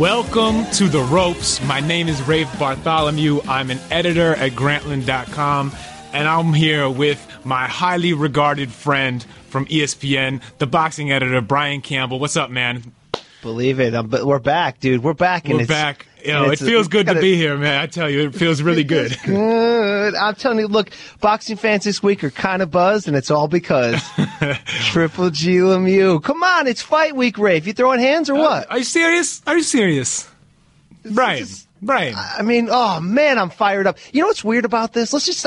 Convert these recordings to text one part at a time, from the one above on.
Welcome to The Ropes. My name is Rafe Bartholomew. I'm an editor at Grantland.com, and I'm here with my highly regarded friend from ESPN, the boxing editor, Brian Campbell. What's up, man? Believe it. But we're back, dude. We're back. We're back. You know, it feels good to be here, man. I tell you, it feels really good. Good. I'm telling you, look, boxing fans this week are kind of buzzed, and it's all because Triple G Lemieux. Come on, it's fight week, Rafe. You throwing hands or what? Are you serious? Are you serious? Brian. I mean, oh, man, I'm fired up. You know what's weird about this? Let's just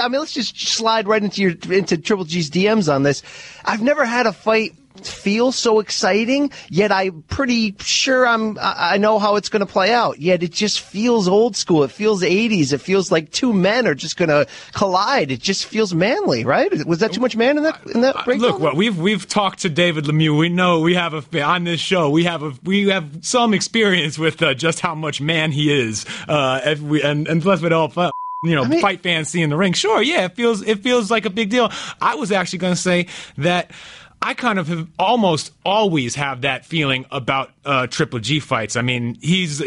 slide right into Triple G's DMs on this. I've never had a fight feel so exciting, yet I'm pretty sure I know how it's going to play out, yet it just feels old school. It feels 80s. It feels like two men are just going to collide. It just feels manly, right? Was that too much man in that breakdown? Look, well, we've talked to David Lemieux. We know on this show we have some experience with just how much man he is. And plus with all fight fans see in the ring. Sure, yeah, it feels like a big deal. I was actually going to say that I kind of have almost always have that feeling about Triple G fights. I mean, he's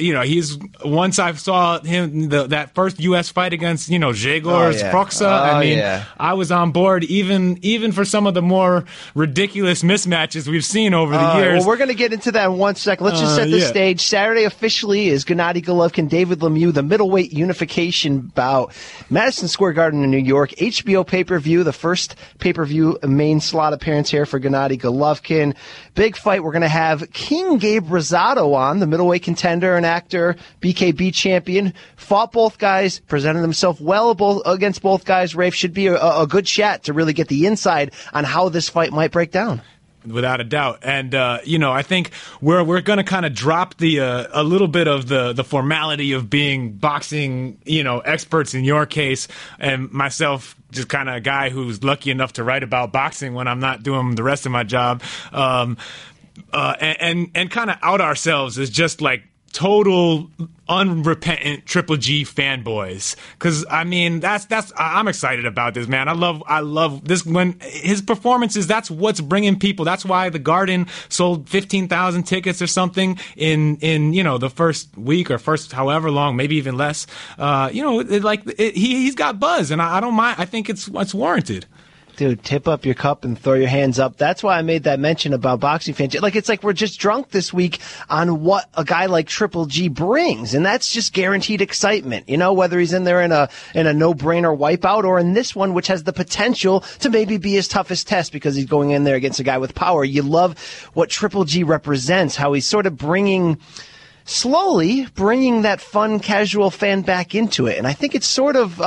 once I saw him that first U.S. fight against Grzegorz Proksa. I was on board even for some of the more ridiculous mismatches we've seen over the years. Well, we're gonna get into that in one second. Let's just set the stage. Saturday officially is Gennady Golovkin, David Lemieux, the middleweight unification bout, Madison Square Garden in New York, HBO pay-per-view, the first pay-per-view main slot appearance here for Gennady Golovkin. Big fight. We're going to have King Gabe Rosado on, the middleweight contender and actor, BKB champion. Fought both guys, presented himself well against both guys. Rafe, should be a good chat to really get the inside on how this fight might break down. Without a doubt. And, I think we're going to kind of drop a little bit of the formality of being boxing, experts in your case, and myself, just kind of a guy who's lucky enough to write about boxing when I'm not doing the rest of my job. And kind of out ourselves as just like total unrepentant Triple G fanboys, because I mean that's I'm excited about this, man. I love this when his performances. That's what's bringing people. That's why the Garden sold 15,000 tickets or something in the first week or first however long, maybe even less. He's got buzz, and I don't mind. I think it's warranted. Dude, tip up your cup and throw your hands up. That's why I made that mention about boxing fans. It's like we're just drunk this week on what a guy like Triple G brings, and that's just guaranteed excitement. Whether he's in there in a no-brainer wipeout or in this one, which has the potential to maybe be his toughest test because he's going in there against a guy with power. You love what Triple G represents, how he's sort of slowly bringing that fun, casual fan back into it. And I think it's sort of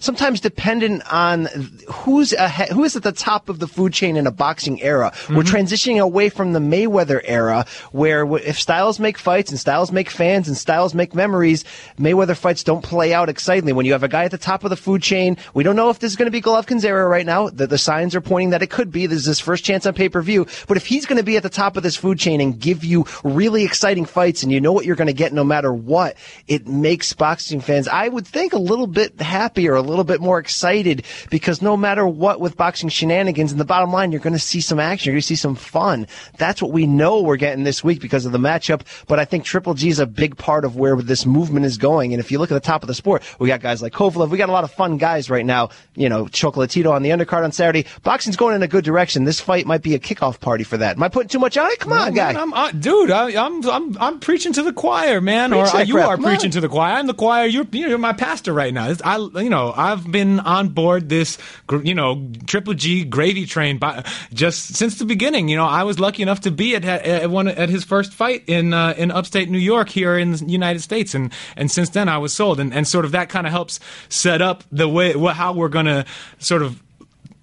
sometimes dependent on who is at the top of the food chain in a boxing era. Mm-hmm. We're transitioning away from the Mayweather era, where if styles make fights and styles make fans and styles make memories, Mayweather fights don't play out excitingly. When you have a guy at the top of the food chain, we don't know if this is going to be Golovkin's era right now. The signs are pointing that it could be. This is his first chance on pay-per-view. But if he's going to be at the top of this food chain and give you really exciting fights and you know what you're going to get no matter what, it makes boxing fans, I would think, a little bit happier, a little bit more excited, because no matter what with boxing shenanigans, in the bottom line, you're going to see some action. You're going to see some fun. That's what we know we're getting this week because of the matchup. But I think Triple G is a big part of where this movement is going. And if you look at the top of the sport, we got guys like Kovalev. We got a lot of fun guys right now. Chocolatito on the undercard on Saturday. Boxing's going in a good direction. This fight might be a kickoff party for that. Am I putting too much on it? Come on, guy. I'm preaching to the choir, man. Preaching to the choir. I'm the choir. You're my pastor right now. I've been on board this, Triple G gravy train just since the beginning. I was lucky enough to be at his first fight in upstate New York here in the United States, and since then I was sold, and sort of that kind of helps set up the way how we're gonna sort of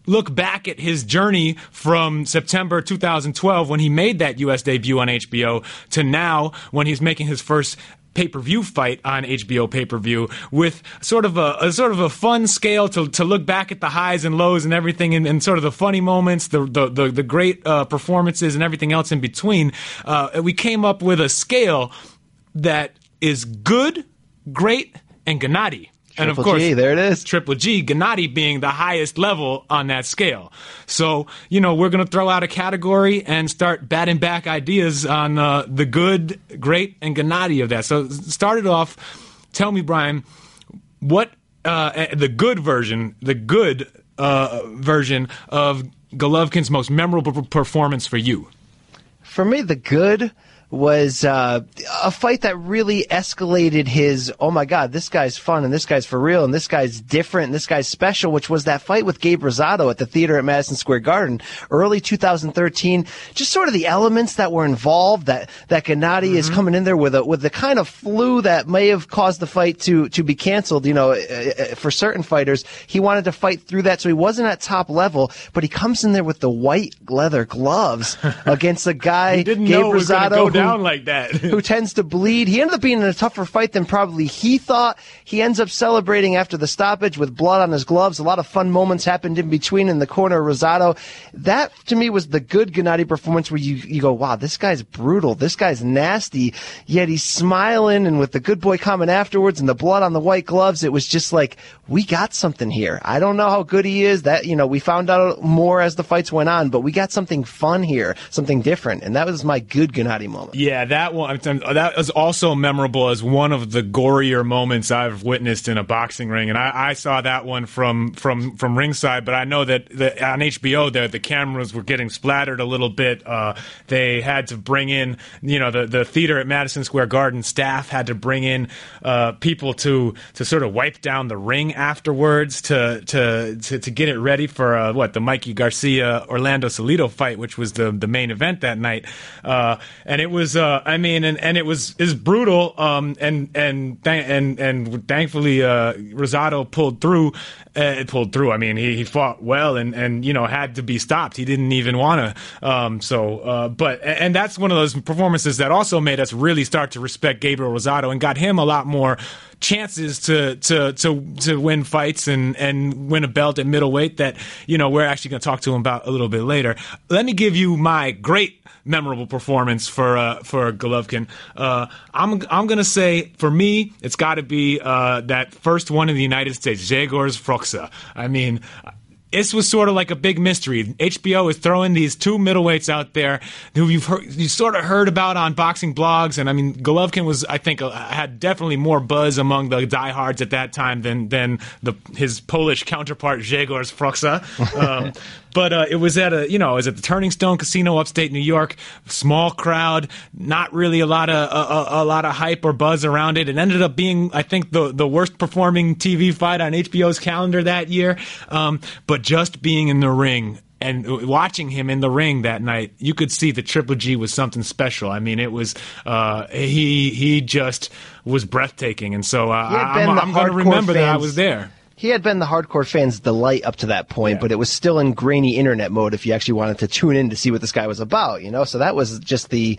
look back at his journey from September 2012 when he made that U.S. debut on HBO to now when he's making his first pay-per-view fight on HBO pay-per-view, with sort of a fun scale to look back at the highs and lows and everything, and sort of the funny moments, the great performances and everything else in between. We came up with a scale that is good, great, and Gennady. And of course, there it is. Triple G, Gennady being the highest level on that scale. So, you know, we're going to throw out a category and start batting back ideas on the good, great, and Gennady of that. So start it off. Tell me, Brian, what the good version of Golovkin's most memorable performance for you? For me, the good was a fight that really escalated his, oh my God, this guy's fun and this guy's for real and this guy's different and this guy's special, which was that fight with Gabe Rosado at the theater at Madison Square Garden, early 2013. Just sort of the elements that were involved, that Gennady is coming in there with the kind of flu that may have caused the fight to be canceled, you know, for certain fighters. He wanted to fight through that, so he wasn't at top level, but he comes in there with the white leather gloves against a guy, Gabe Rosado, down like that. Who tends to bleed. He ended up being in a tougher fight than probably he thought. He ends up celebrating after the stoppage with blood on his gloves. A lot of fun moments happened in between in the corner of Rosado. That, to me, was the good Gennady performance where you go, wow, this guy's brutal. This guy's nasty. Yet he's smiling, and with the good boy comment afterwards and the blood on the white gloves, it was just like, we got something here. I don't know how good he is. That, you know, we found out more as the fights went on, but we got something fun here, something different. And that was my good Gennady moment. Yeah, that one. That was also memorable as one of the gorier moments I've witnessed in a boxing ring, and I saw that one from ringside. But I know that on HBO, the cameras were getting splattered a little bit. They had to bring in, you know, the theater at Madison Square Garden staff had to bring in people to sort of wipe down the ring afterwards to get it ready for the Mikey Garcia Orlando Salido fight, which was the main event that night, and it was. It was brutal, and thankfully Rosado pulled through. I mean, he fought well and you know, had to be stopped. He didn't even want to. But that's one of those performances that also made us really start to respect Gabriel Rosado and got him a lot more chances to win fights and win a belt at middleweight that, you know, we're actually going to talk to him about a little bit later. Let me give you my great memorable performance for Golovkin. I'm going to say, for me, it's got to be that first one in the United States, Grzegorz Proksa. I mean, this was sort of like a big mystery. HBO is throwing these two middleweights out there who you sort of heard about on boxing blogs, and I mean, Golovkin was, I think, had definitely more buzz among the diehards at that time than his Polish counterpart Grzegorz Proksa. But it was at it was at the Turning Stone Casino, upstate New York. Small crowd, not really a lot of hype or buzz around it. It ended up being, I think, the worst performing TV fight on HBO's calendar that year. But just being in the ring and watching him in the ring that night, you could see that Triple G was something special. I mean, it was he just was breathtaking, and so I'm going to remember that I was there. He had been the hardcore fans' delight up to that point, yeah. But it was still in grainy internet mode if you actually wanted to tune in to see what this guy was about, you know? So that was just the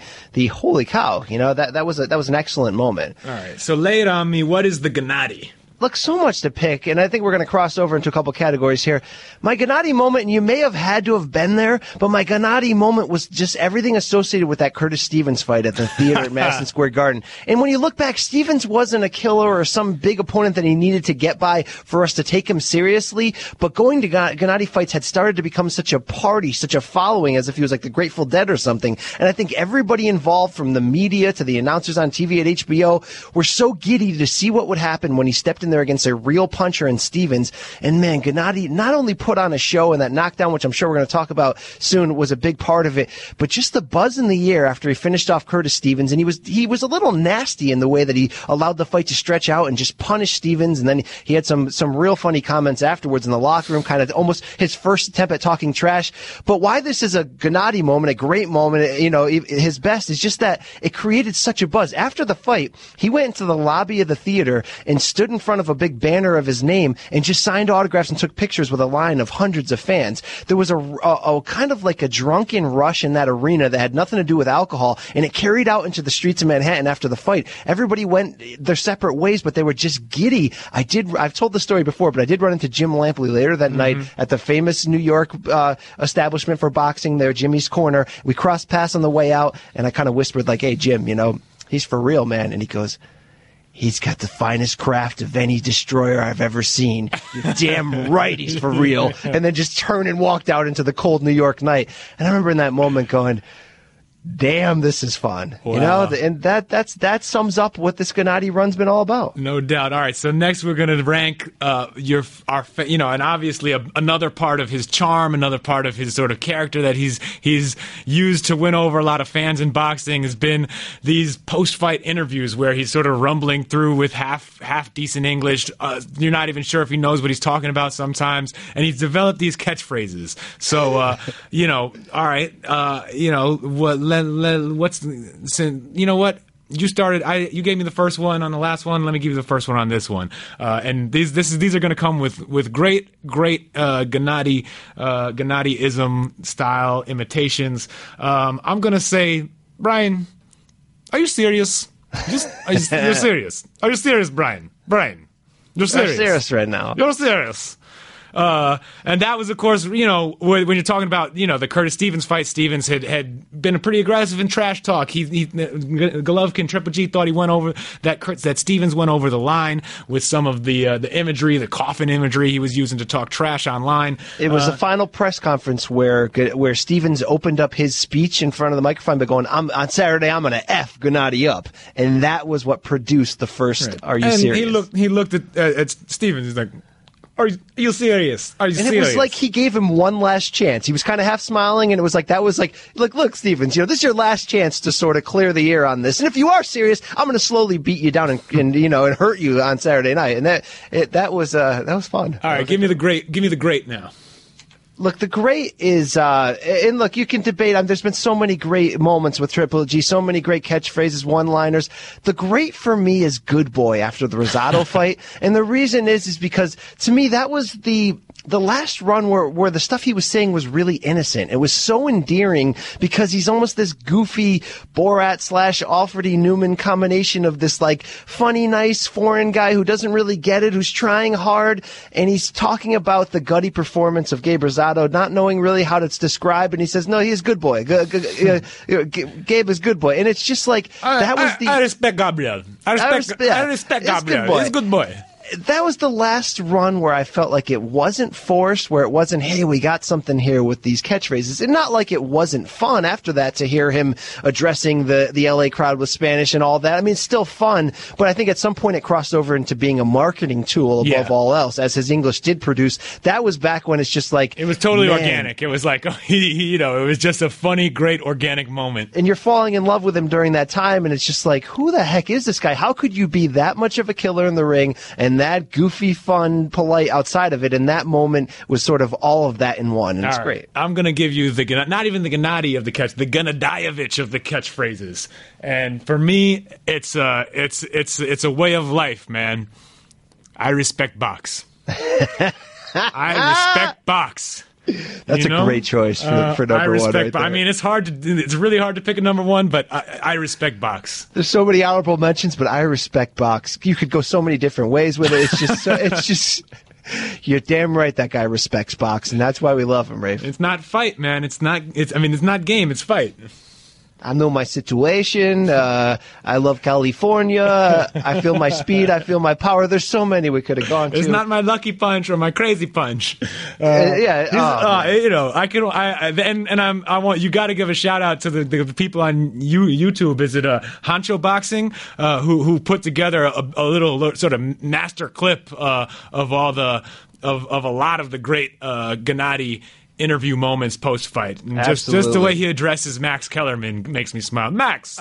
holy cow, you know? That was an excellent moment. All right, so lay it on me. What is the Gennady? Look, so much to pick, and I think we're going to cross over into a couple categories here. My Gennady moment, and you may have had to have been there, but my Gennady moment was just everything associated with that Curtis Stevens fight at the theater at Madison Square Garden. And when you look back, Stevens wasn't a killer or some big opponent that he needed to get by for us to take him seriously, but going to Gennady fights had started to become such a party, such a following, as if he was like the Grateful Dead or something. And I think everybody involved, from the media to the announcers on TV at HBO, were so giddy to see what would happen when he stepped in there against a real puncher in Stevens. And man, Gennady not only put on a show, and that knockdown, which I'm sure we're going to talk about soon, was a big part of it, but just the buzz in the air after he finished off Curtis Stevens. And he was a little nasty in the way that he allowed the fight to stretch out and just punish Stevens. And then he had some real funny comments afterwards in the locker room, kind of almost his first attempt at talking trash. But why this is a Gennady moment, a great moment, you know, his best, is just that it created such a buzz. After the fight, he went into the lobby of the theater and stood in front of a big banner of his name and just signed autographs and took pictures with a line of hundreds of fans. There was a kind of like a drunken rush in that arena that had nothing to do with alcohol, and it carried out into the streets of Manhattan after the fight. Everybody went their separate ways, but they were just giddy. I've told the story before, but I did run into Jim Lampley later that night at the famous New York establishment for boxing there, Jimmy's Corner. We crossed paths on the way out, and I kind of whispered like, hey, Jim, you know, he's for real, man. And he goes, He's got the finest craft of any destroyer I've ever seen. You're damn right he's for real. And then just turned and walked out into the cold New York night. And I remember in that moment going, damn, this is fun. Wow. You know, and that sums up what this Gennady run's been all about. No doubt. All right, so next we're going to rank and obviously another part of his charm, another part of his sort of character that he's used to win over a lot of fans in boxing has been these post-fight interviews where he's sort of rumbling through with half decent English. You're not even sure if he knows what he's talking about sometimes, and he's developed these catchphrases. So, all right, you started. You gave me the first one on the last one. Let me give you the first one on this one. And these are going to come with great Gennadyism style imitations. I'm going to say, Brian, are you serious? You're serious. Are you serious, Brian? Brian, you're serious. You're serious right now. You're serious. And that was, of course, when you're talking about, the Curtis Stevens fight, Stevens had been pretty aggressive in trash talk. Golovkin, Triple G thought he went over that Stevens went over the line with some of the imagery, the coffin imagery he was using to talk trash online. It was the final press conference where Stevens opened up his speech in front of the microphone by going, on Saturday I'm going to F Gennady up. And that was what produced the first, right. Are you and serious? He looked at Stevens, he's like, are you serious? Are you serious? And it was like he gave him one last chance. He was kind of half smiling, and it was like, look, Stevens, this is your last chance to sort of clear the air on this. And if you are serious, I'm going to slowly beat you down and hurt you on Saturday night. And that was fun. All right, give me the great now. Look, the great is, and look, you can debate. There's been so many great moments with Triple G, so many great catchphrases, one-liners. The great for me is "Good Boy" after the Rosado fight, and the reason is because to me that was the last run where the stuff he was saying was really innocent. It was so endearing because he's almost this goofy Borat / Alfredy Newman combination of this like funny, nice foreign guy who doesn't really get it, who's trying hard, and he's talking about the gutty performance of Gabriel Rosado, not knowing really how to describe, and he says, "No, he's a good boy. Gabe is a good boy," and it's just like that was the. I respect Gabriel. I respect Gabriel. He's a good boy. That was the last run where I felt like it wasn't forced, where it wasn't, hey, we got something here with these catchphrases. And not like it wasn't fun after that to hear him addressing the LA crowd with Spanish and all that. It's still fun, but I think at some point it crossed over into being a marketing tool above all else, as his English did produce. That was back when it's just like... It was totally organic. It was like, it was just a funny, great, organic moment. And you're falling in love with him during that time, and it's just like, who the heck is this guy? How could you be that much of a killer in the ring and that goofy, fun, polite outside of it, and that moment was sort of all of that in one, and all it's right. Great. I'm going to give you not even the Gennady of the catch, the Gennadayevich of the catchphrases. And for me, it's a way of life, man. I respect box. I respect box. That's a great choice for number one. Right there. It's hard it's really hard to pick a number one, but I respect box. There's so many honorable mentions, but I respect box. You could go so many different ways with it. It's just, you're damn right that guy respects box, and that's why we love him, Rafe. It's not fight, man. It's not game. It's fight. I know my situation. I love California. I feel my speed. I feel my power. There's so many we could have gone to. It's not my lucky punch or my crazy punch. I can. I want you. Got to give a shout out to the people on YouTube. Is it Hancho Boxing who put together a little sort of master clip of a lot of the great Gennady interview moments post fight. Just the way he addresses Max Kellerman makes me smile. Max.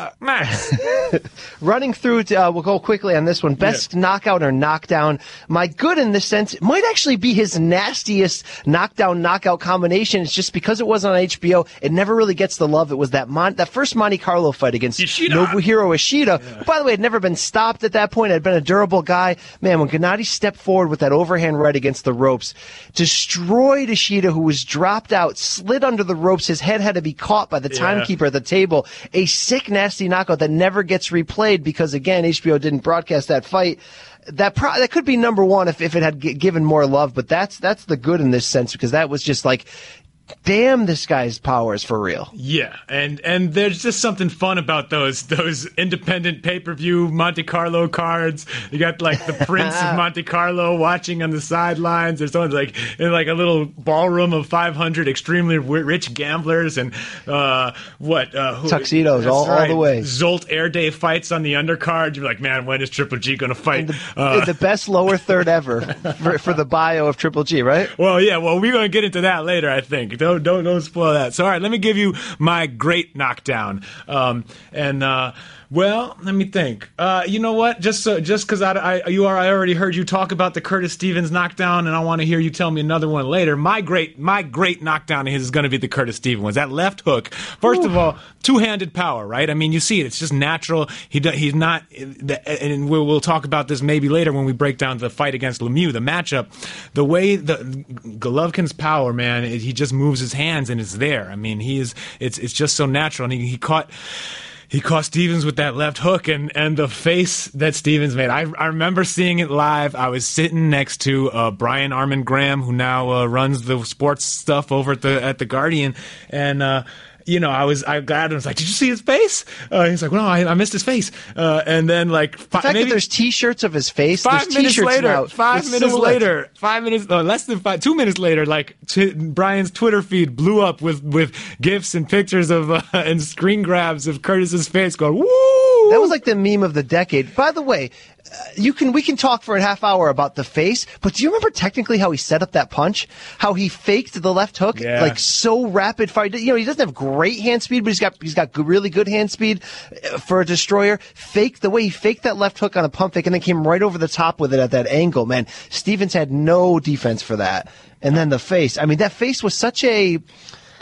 Running through, we'll go quickly on this one. Best knockout or knockdown. My good in this sense might actually be his nastiest knockout combination. It's just because it wasn't on HBO, it never really gets the love. It was that first Monte Carlo fight against Nobuhiro Ishida. Yeah. By the way, it had never been stopped at that point. I'd been a durable guy. Man, when Gennady stepped forward with that overhand right against the ropes, destroyed Ishida, who was dropped out, slid under the ropes. His head had to be caught by the timekeeper at the table. A sick, nasty knockout that never gets replayed because, again, HBO didn't broadcast that fight. That could be number one if it had given more love, but that's the good in this sense because that was just like damn, this guy's power is for real. Yeah, and there's just something fun about those independent pay-per-view Monte Carlo cards. You got like the Prince of Monte Carlo watching on the sidelines. There's someone like in like a little ballroom of 500 extremely rich gamblers and tuxedos all the way. Zolt Erday fights on the undercard. You're like, man, when is Triple G going to fight? The best lower third ever for the bio of Triple G, right? Well, yeah. Well, we're going to get into that later, I think. Don't spoil that. So, all right, let me give you my great knockdown. Well, let me think. You know what? Just because I already heard you talk about the Curtis Stevens knockdown, and I want to hear you tell me another one later. My great knockdown of his is going to be the Curtis Stevens one. That left hook. First of all, two-handed power, right? I mean, you see it. It's just natural. He's not. And we'll talk about this maybe later when we break down the fight against Lemieux, the matchup. The way Golovkin's power, man, he just moves his hands and it's there. I mean, it's just so natural. And he caught Stevens with that left hook and the face that Stevens made. I remember seeing it live. I was sitting next to Brian Armin Graham, who now runs the sports stuff over at the Guardian, and I got him. I was like, "Did you see his face?" He's like, "Well, no, I missed his face." And then, like, the fact that there's T-shirts of his face. 5 minutes later, 5 minutes later, 5 minutes, no, less than 2 minutes later, like Brian's Twitter feed blew up with gifs and pictures of and screen grabs of Curtis's face going, "Woo!" That was like the meme of the decade. By the way, we can talk for a half hour about the face, but do you remember technically how he set up that punch? How he faked the left hook, like so rapid fire. You know, he doesn't have great hand speed, but he's got really good hand speed for a destroyer. The way he faked that left hook on a pump fake and then came right over the top with it at that angle, man. Stevens had no defense for that. And then the face. I mean, that face was such a...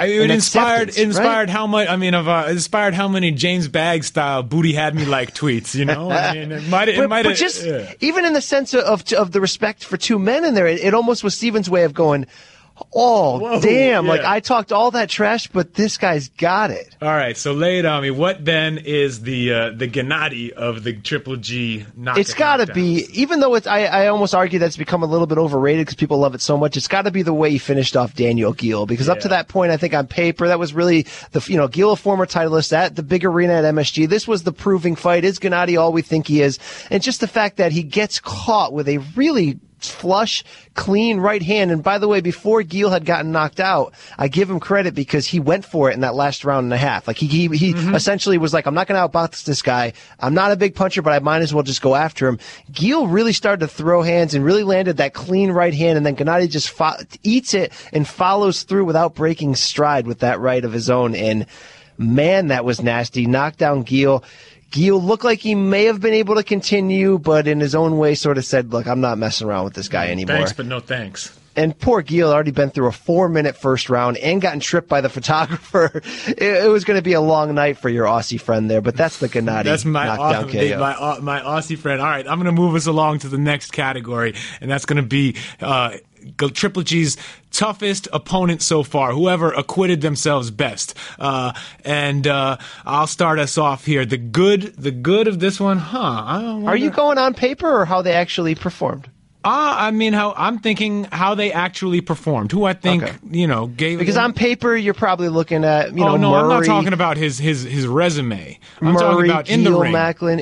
It inspired how much. I mean, inspired how many James Baggs style "booty had me like" tweets. You know, I mean, it might have, even in the sense of the respect for two men in there, it almost was Stevens' way of going, "Oh, whoa, damn! Yeah. Like I talked all that trash, but this guy's got it." All right, so lay it on me. What then is the Gennady of the Triple G knockout? It's got to be, even though it's. I almost argue that's become a little bit overrated because people love it so much. It's got to be the way he finished off Daniel Gill, because up to that point, I think on paper that was really Gill, a former titleist at the big arena at MSG. This was the proving fight. Is Gennady all we think he is? And just the fact that he gets caught with a really flush, clean right hand. And by the way, before Gill had gotten knocked out, I give him credit because he went for it in that last round and a half. Like he essentially was like, I'm not going to outbox this guy. I'm not a big puncher, but I might as well just go after him. Gill really started to throw hands and really landed that clean right hand. And then Gennady just eats it and follows through without breaking stride with that right of his own. And man, that was nasty. Knocked down Gill. Gill looked like he may have been able to continue, but in his own way sort of said, look, I'm not messing around with this guy anymore. Thanks, but no thanks. And poor Gill already been through a 4-minute first round and gotten tripped by the photographer. It was going to be a long night for your Aussie friend there, but that's the Gennady. That's my my Aussie friend. All right, I'm going to move us along to the next category, and that's going to be Triple G's toughest opponent so far, whoever acquitted themselves best. And I'll start us off here. The good of this one, huh? I don't know. Are you going on paper or how they actually performed? I mean, I'm thinking how they actually performed. Who I think, gave... Because on paper, you're probably looking at, Murray. I'm not talking about his resume. I'm talking about in the ring. Macklin.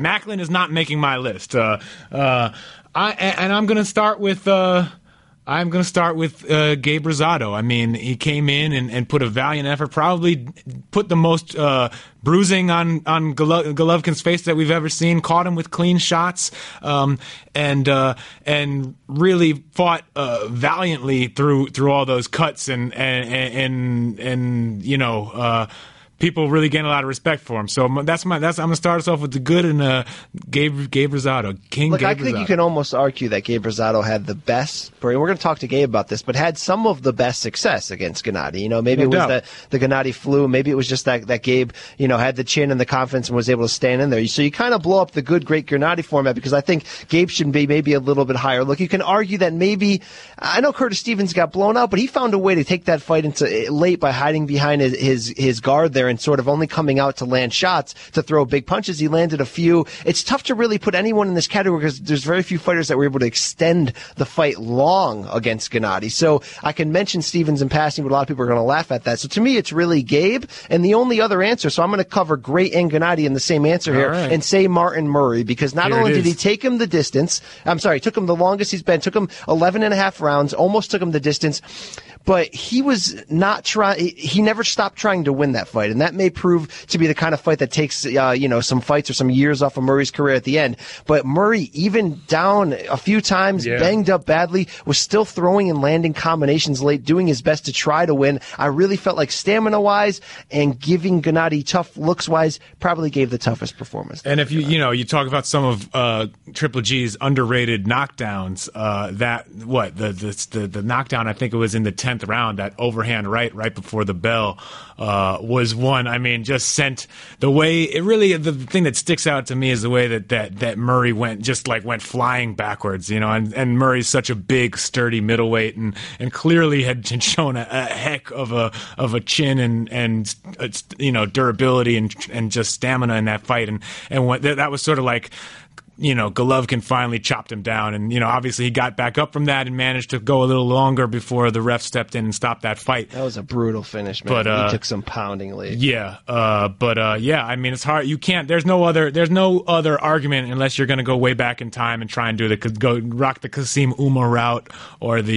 Macklin is not making my list. I'm going to start with... I'm going to start with Gabe Rosado. I mean, he came in and put a valiant effort, probably put the most bruising on Golovkin's face that we've ever seen, caught him with clean shots, and really fought valiantly through all those cuts and people really gain a lot of respect for him. So I'm gonna start us off with the good and Gabe Rosado. Look, I think you can almost argue that Gabe Rosado had the best. We're gonna talk to Gabe about this, but had some of the best success against Gennady. Maybe it was the Gennady flu. Maybe it was just that Gabe, had the chin and the confidence and was able to stand in there. So you kind of blow up the good, great Gennady format because I think Gabe should be maybe a little bit higher. Look, you can argue that maybe I know Curtis Stevens got blown out, but he found a way to take that fight into late by hiding behind his guard there. and sort of only coming out to land shots, to throw big punches. He landed a few. It's tough to really put anyone in this category because there's very few fighters that were able to extend the fight long against Gennady. So I can mention Stevens in passing, but a lot of people are going to laugh at that. So to me, it's really Gabe and the only other answer. So I'm going to cover Great and Gennady in the same answer here and say Martin Murray, because not only did he take him the distance, took him the longest he's been, took him 11 and a half rounds, almost took him the distance, but he was not he never stopped trying to win that fight, and that may prove to be the kind of fight that takes some fights or some years off of Murray's career at the end. But Murray, even down a few times, banged up badly, was still throwing and landing combinations late, doing his best to try to win. I really felt like stamina-wise and giving Gennady tough looks-wise probably gave the toughest performance. And if you talk about some of Triple G's underrated knockdowns, the knockdown, I think it was in the 10th round, that overhand right before the bell was one. I mean, just sent the way it really, the thing that sticks out to me is the way that Murray went flying backwards, and Murray's such a big, sturdy middleweight and clearly had shown a heck of a chin and durability and just stamina in that fight. And what, that was sort of like, Golovkin finally chopped him down, and obviously he got back up from that and managed to go a little longer before the ref stepped in and stopped that fight. That was a brutal finish, man. But he took some pounding lead. Yeah, I mean, it's hard. You can't. There's no other argument unless you're going to go way back in time and try and rock the Khasim Umar route or some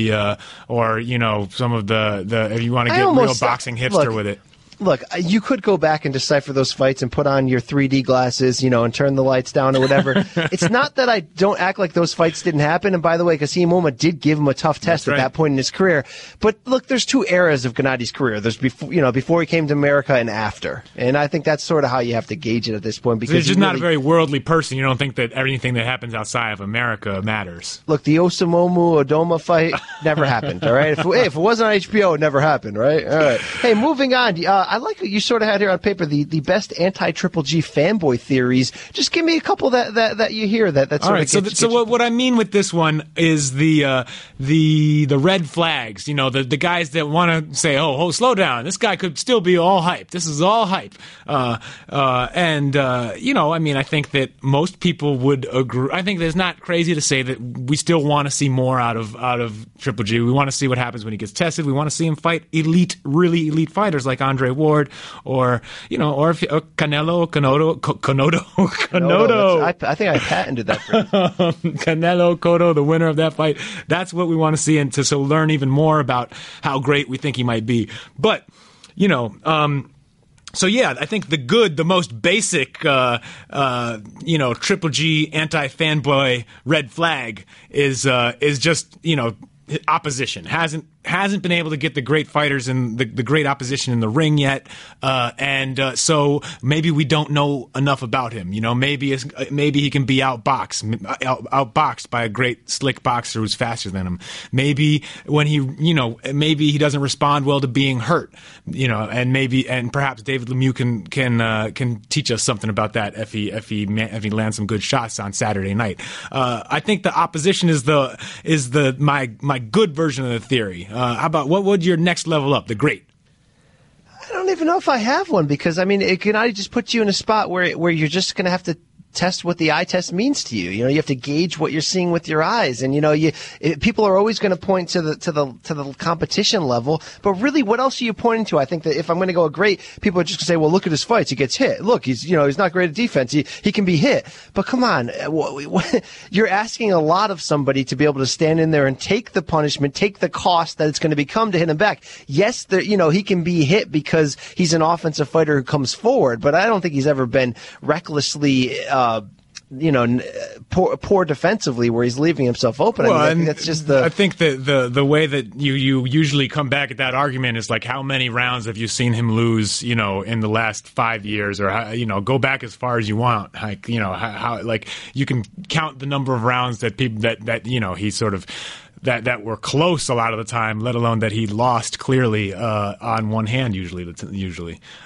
of the if you want to get real boxing hipster with it. Look, you could go back and decipher those fights and put on your 3D glasses, and turn the lights down or whatever. It's not that I don't act like those fights didn't happen. And by the way, Khasim Umar did give him a tough test at that point in his career. But look, there's two eras of Gennady's career. There's before he came to America and after. And I think that's sort of how you have to gauge it at this point, because he's just not a very worldly person. You don't think that everything that happens outside of America matters. Look, the Osamomu Odoma fight never happened. All right, if it wasn't on HBO, it never happened. Right. All right. Hey, moving on. I like what you sort of had here on paper, the best anti-Triple G fanboy theories. Just give me a couple that you hear that sort of gets you. All right, so what I mean with this one is the red flags, the guys that want to say, oh, slow down. This guy could still be all hype. This is all hype. I mean, I think that most people would agree. I think that it's not crazy to say that we still want to see more out of Triple G. We want to see what happens when he gets tested. We want to see him fight really elite fighters like Andre Ward, or Canelo, Konodo. I think I patented that phrase. Canelo, Kodo, the winner of that fight. That's what we want to see, and to learn even more about how great we think he might be. But, so yeah, I think the most basic, Triple G anti-fanboy red flag is just, opposition. Hasn't been able to get the great fighters and the great opposition in the ring yet, so maybe we don't know enough about him. Maybe he can be outboxed by a great slick boxer who's faster than him. Maybe when he doesn't respond well to being hurt, and perhaps David Lemieux can teach us something about that if he lands some good shots on Saturday night. I think the opposition is my good version of the theory. How about, what would your next level up, the great? I don't even know if I have one, because, I mean, it can I just put you in a spot where you're just going to have to test what the eye test means to you. You have to gauge what you're seeing with your eyes, and people are always going to point to the competition level, but really, what else are you pointing to? I think that if I'm going to go great, people are just going to say, well, look at his fights, he gets hit. Look, he's he's not great at defense, he can be hit. But come on, you're asking a lot of somebody to be able to stand in there and take the punishment, take the cost that it's going to become to hit him back. Yes, he can be hit because he's an offensive fighter who comes forward, but I don't think he's ever been recklessly poor defensively, where he's leaving himself open. Well, I think that's just the. I think that the way that you usually come back at that argument is like, how many rounds have you seen him lose? In the last 5 years, or go back as far as you want. Like how you can count the number of rounds that people that he sort of that were close a lot of the time, let alone that he lost clearly on one hand usually.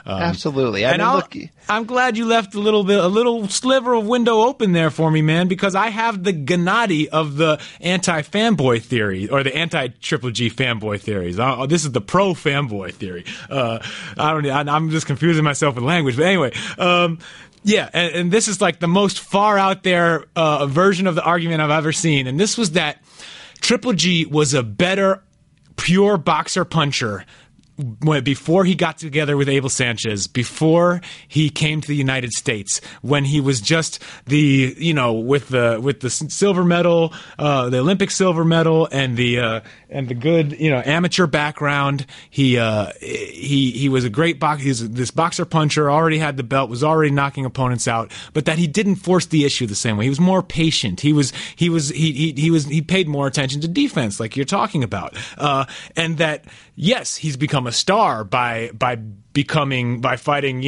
Absolutely. I'm glad you left a little sliver of window open there for me, man, because I have the Gennady of the anti-fanboy theory, or the anti-Triple G fanboy theories. This is the pro-fanboy theory. I'm just confusing myself with language. But anyway, yeah, and this is like the most far out there version of the argument I've ever seen. And this was that Triple G was a better pure boxer puncher before he got together with Abel Sanchez, before he came to the United States, when he was just the, with the silver medal, the Olympic silver medal, and the good, amateur background. He was a great boxer. He's this boxer puncher, already had the belt, was already knocking opponents out, but that he didn't force the issue the same way. He was more patient. He paid more attention to defense, like you're talking about. And that, yes, he's become a star by fighting,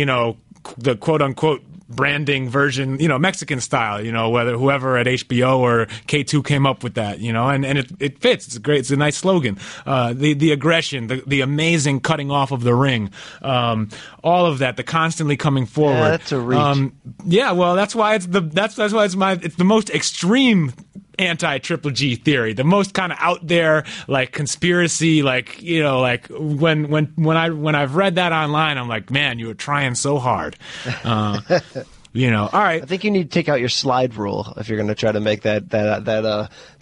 the quote unquote branding version, Mexican style, whether whoever at HBO or K2 came up with that, and it fits. It's great. It's a nice slogan. The aggression, the amazing cutting off of the ring, all of that, the constantly coming forward. Yeah, that's a reach. Well, that's why it's the most extreme anti-Triple G theory, the most kind of out there, like conspiracy, like when I've read that online, I'm like, man, you were trying so hard. All right. I think you need to take out your slide rule if you're going to try to make that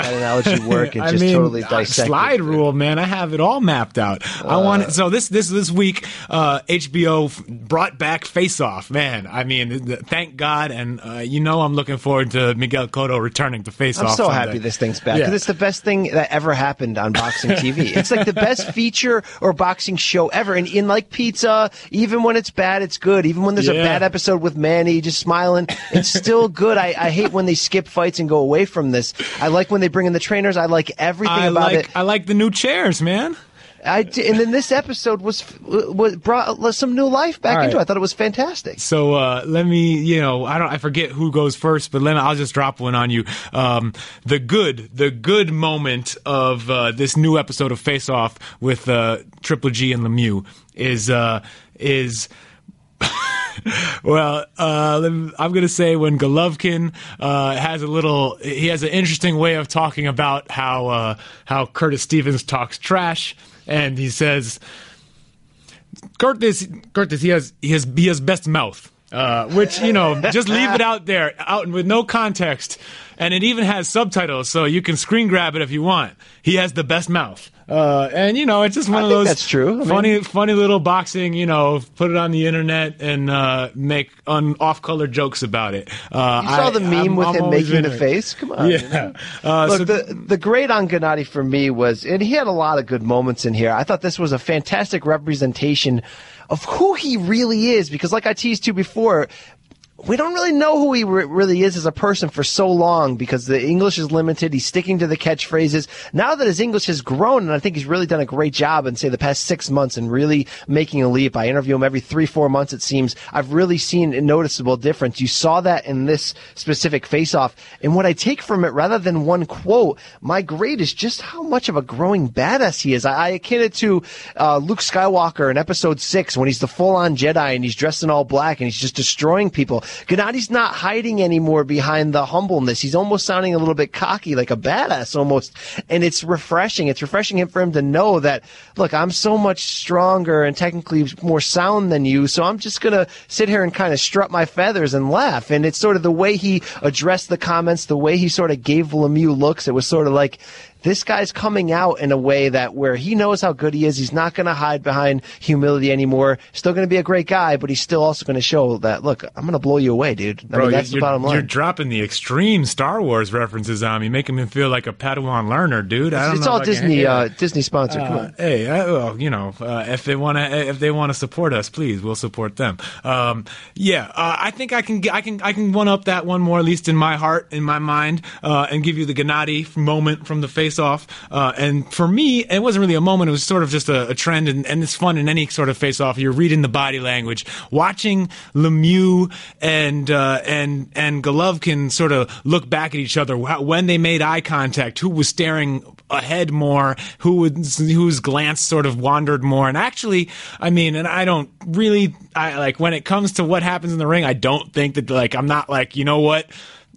analogy work and totally dissect slide it. Rule, man. I have it all mapped out. I want it. So this week, HBO brought back Face Off, man. I mean, thank God, and I'm looking forward to Miguel Cotto returning to Face Off. I'm so happy this thing's back because it's the best thing that ever happened on boxing TV. It's like the best feature or boxing show ever, and in like pizza, even when it's bad, it's good. Even when there's a bad episode with Manny, just smiling, it's still good. I hate when they skip fights and go away from this. I like when they bring in the trainers. I like everything about it. I like the new chairs, man. And then this episode brought some new life back into it. I thought it was fantastic. So let me, I forget who goes first, but I'll just drop one on you. The good moment of this new episode of Face Off with Triple G and Lemieux is. Well, I'm going to say when Golovkin he has an interesting way of talking about how Curtis Stevens talks trash, and he says, Curtis, he has best mouth, which, just leave it out with no context, and it even has subtitles, so you can screen grab it if you want. He has the best mouth. And it's just one of those funny little boxing, put it on the internet and make off-color jokes about it. You saw the meme with him making the face? Come on. Yeah. Look, the great on Gennady for me was, and he had a lot of good moments in here. I thought this was a fantastic representation of who he really is, because like I teased you before, we don't really know who he really is as a person for so long because the English is limited. He's sticking to the catchphrases. Now that his English has grown, and I think he's really done a great job in, say, the past 6 months and really making a leap. I interview him every 3-4 months, it seems. I've really seen a noticeable difference. You saw that in this specific face-off. And what I take from it, rather than one quote, my grade is just how much of a growing badass he is. I akin it to Luke Skywalker in Episode 6 when he's the full-on Jedi and he's dressed in all black and he's just destroying people. Gennady's not hiding anymore behind the humbleness. He's almost sounding a little bit cocky, like a badass almost. And it's refreshing. It's refreshing for him to know that, look, I'm so much stronger and technically more sound than you, so I'm just going to sit here and kind of strut my feathers and laugh. And it's sort of the way he addressed the comments, the way he sort of gave Lemieux looks. It was sort of like, this guy's coming out in a way that where he knows how good he is. He's not going to hide behind humility anymore. Still going to be a great guy, but he's still also going to show that, look, I'm going to blow you away, dude. Bro, that's the bottom line. You're dropping the extreme Star Wars references on me, making me feel like a Padawan learner, dude. Disney sponsored. Come on. Hey, if they want to support us, please, we'll support them. I think I can one up that one more, at least in my heart, in my mind, and give you the Gennady moment from the face face-off. And for me, it wasn't really a moment. It was sort of just a trend, and it's fun in any sort of face-off. You're reading the body language. Watching Lemieux and Golovkin sort of look back at each other when they made eye contact, who was staring ahead more, whose glance sort of wandered more. And actually, I mean, and I don't really, like, when it comes to what happens in the ring, I don't think that, like, I'm not like, you know what?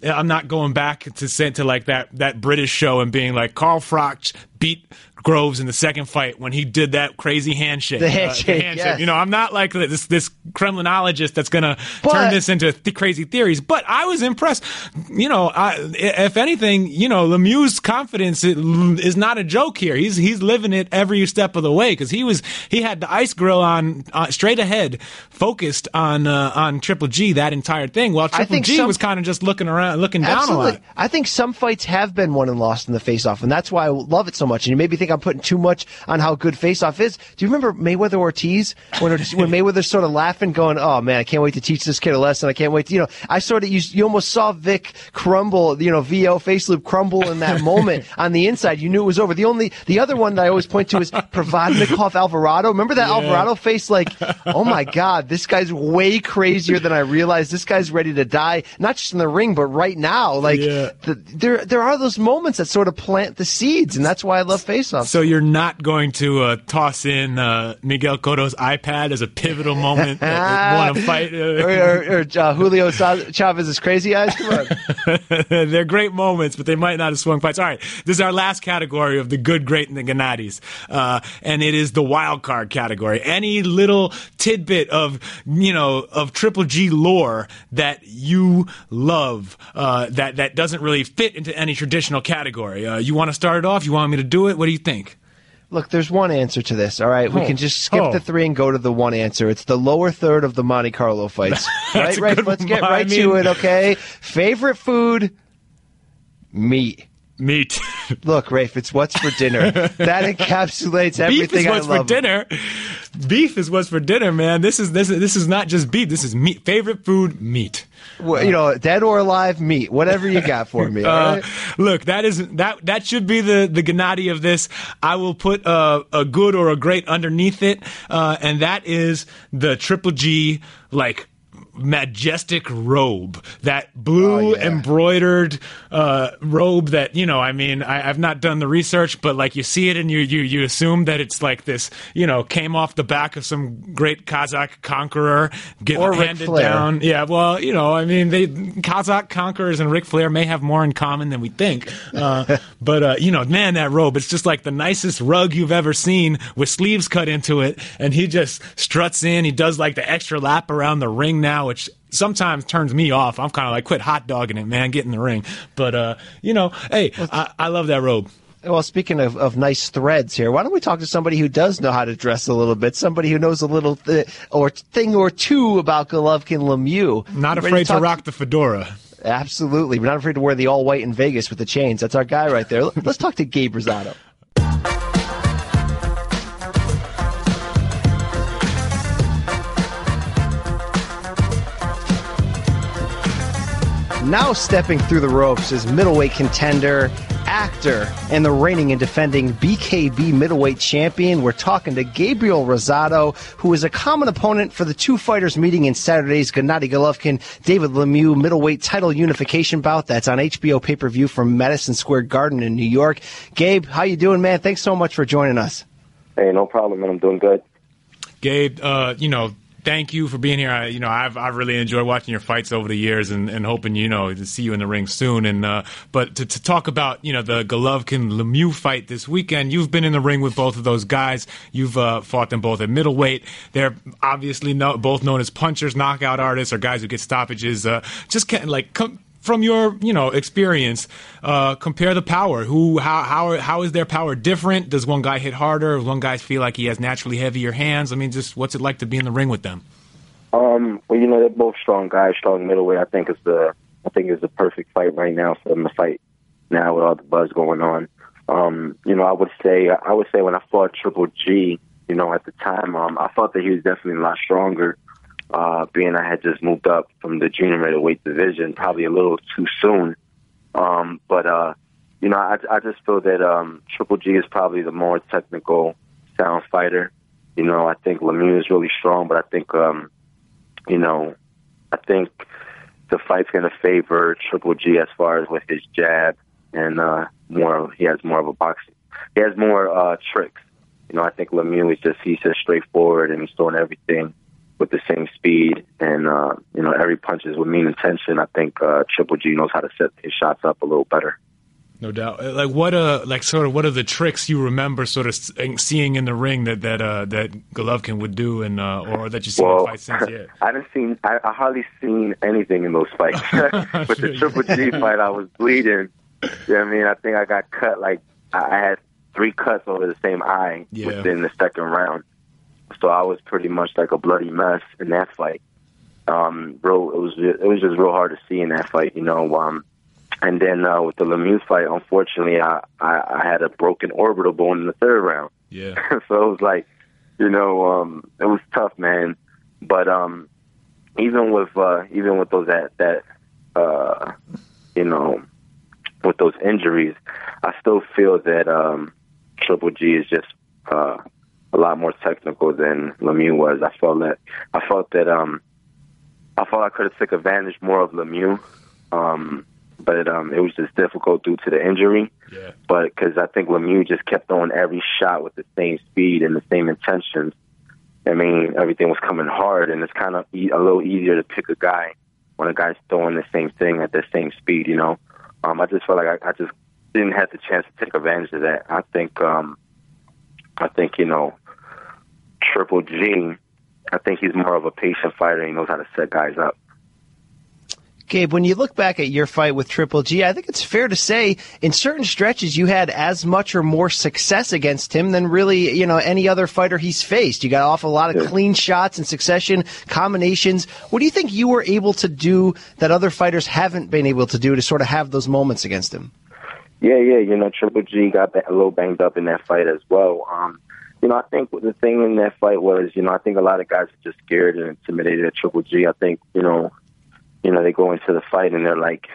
I'm not going back to like that British show and being like, Carl Froch beat Groves in the second fight when he did that crazy handshake. The handshake. Yes. You know, I'm not like this Kremlinologist that's going to turn this into crazy theories, but I was impressed. You know, if anything, you know, Lemieux's confidence is not a joke here. He's living it every step of the way, because he had the ice grill on straight ahead, focused on Triple G that entire thing, while Triple G was kind of just looking around, looking down a lot. I think some fights have been won and lost in the face-off, and that's why I love it so much. And you maybe think I'm putting too much on how good face-off is. Do you remember Mayweather Ortiz when Mayweather's sort of laughing, going, "Oh man, I can't wait to teach this kid a lesson. I can't wait to, you know." I sort of you almost saw Vic crumble, you know, VO face loop crumble in that moment on the inside. You knew it was over. The other one that I always point to is Provodnikov Alvarado. Remember that Alvarado face? Like, oh my God, this guy's way crazier than I realized. This guy's ready to die, not just in the ring, but right now. Like, there are those moments that sort of plant the seeds, and that's why I love face-off. So you're not going to toss in Miguel Cotto's iPad as a pivotal moment that won a fight? Or Julio Chavez's crazy eyes? Come on. They're great moments, but they might not have swung fights. All right, this is our last category of the good, great, and the Gennady's, and it is the wild card category. Any little tidbit of Triple G lore that you love that doesn't really fit into any traditional category. You want to start it off? You want me to do it? What do you think? Look, there's one answer to this, all right? We can just skip the three and go to the one answer. It's the lower third of the Monte Carlo fights. Right. Let's get to it, okay? Favorite food? Meat. Look, Rafe, it's what's for dinner. That encapsulates everything I love. Beef is what's for dinner. Beef is what's for dinner, man. This is not just beef. This is meat. Favorite food? Meat. Well, you know, dead or alive, meat. Whatever you got for me. Right? Look, that should be the Gennady of this. I will put a good or a great underneath it, and that is the Triple G, like, majestic robe, that blue embroidered robe that, you know, I mean, I've not done the research, but like you see it and you assume that it's like this, you know, came off the back of some great Kazakh conqueror, handed down. Yeah, well, you know, I mean, Kazakh conquerors and Ric Flair may have more in common than we think. But you know, man, that robe, it's just like the nicest rug you've ever seen with sleeves cut into it, and he just struts in. He does like the extra lap around the ring now, which sometimes turns me off. I'm kind of like, quit hot dogging it, man. Get in the ring. But, you know, hey, I love that robe. Well, speaking of nice threads here, why don't we talk to somebody who does know how to dress a little bit, somebody who knows a little thing or two about Golovkin Lemieux. Not afraid to rock the fedora. Absolutely. We're not afraid to wear the all white in Vegas with the chains. That's our guy right there. Let's talk to Gabe Rosado. Now stepping through the ropes is middleweight contender, actor, and the reigning and defending BKB middleweight champion. We're talking to Gabriel Rosado, who is a common opponent for the two fighters meeting in Saturday's Gennady Golovkin, David Lemieux middleweight title unification bout. That's on HBO pay-per-view from Madison Square Garden in New York. Gabe, how you doing, man? Thanks so much for joining us. Hey, no problem, man. I'm doing good. Gabe, you know, thank you for being here. I, you know, I've really enjoyed watching your fights over the years, and hoping, you know, to see you in the ring soon. And but to talk about, you know, the Golovkin Lemieux fight this weekend, you've been in the ring with both of those guys. You've fought them both at middleweight. They're obviously both known as punchers, knockout artists, or guys who get stoppages. Just can't, like, from your, you know, experience, compare the power. How is their power different? Does one guy hit harder? Does one guy feel like he has naturally heavier hands? I mean, just what's it like to be in the ring with them? Well, you know, they're both strong guys, strong middleweight. I think it's the perfect fight right now for them to fight now with all the buzz going on. You know, I would say when I fought Triple G, you know, at the time, I thought that he was definitely a lot stronger. Being I had just moved up from the junior middleweight division, probably a little too soon. But you know, I just feel that Triple G is probably the more technical sound fighter. You know, I think Lemieux is really strong, but I think, you know, I think the fight's going to favor Triple G as far as with his jab and more. He has more of a boxing. He has more tricks. You know, I think Lemieux is just, he's just straightforward and he's throwing everything with the same speed. And, you know, every punch is with mean intention. I think Triple G knows how to set his shots up a little better. No doubt. Like what are the tricks you remember sort of seeing in the ring that Golovkin would do, and or that you seen in fights since yet? I hardly seen anything in those fights. But sure, the Triple G fight, I was bleeding. You know what I mean? I think I got cut. Like I had 3 cuts over the same eye within the second round. So I was pretty much like a bloody mess in that fight. It was just real hard to see in that fight. You know. And then with the Lemieux fight, unfortunately, I had a broken orbital bone in the third round. Yeah. So it was like, you know, it was tough, man. But even with those that you know, with those injuries, I still feel that Triple G is just a lot more technical than Lemieux was. I felt I could have took advantage more of Lemieux. But it was just difficult due to the injury. Yeah. But because I think Lemieux just kept throwing every shot with the same speed and the same intentions. I mean, everything was coming hard, and it's kind of a little easier to pick a guy when a guy's throwing the same thing at the same speed, you know. I just felt like I just didn't have the chance to take advantage of that. I think you know, Triple G, I think he's more of a patient fighter. He knows how to set guys up. Gabe, when you look back at your fight with Triple G, I think it's fair to say in certain stretches you had as much or more success against him than really, you know, any other fighter he's faced. You got off a lot of clean shots in succession, combinations. What do you think you were able to do that other fighters haven't been able to do to sort of have those moments against him? Yeah. You know, Triple G got a little banged up in that fight as well. You know, I think the thing in that fight was, you know, I think a lot of guys are just scared and intimidated at Triple G. I think, you know, they go into the fight and they're like,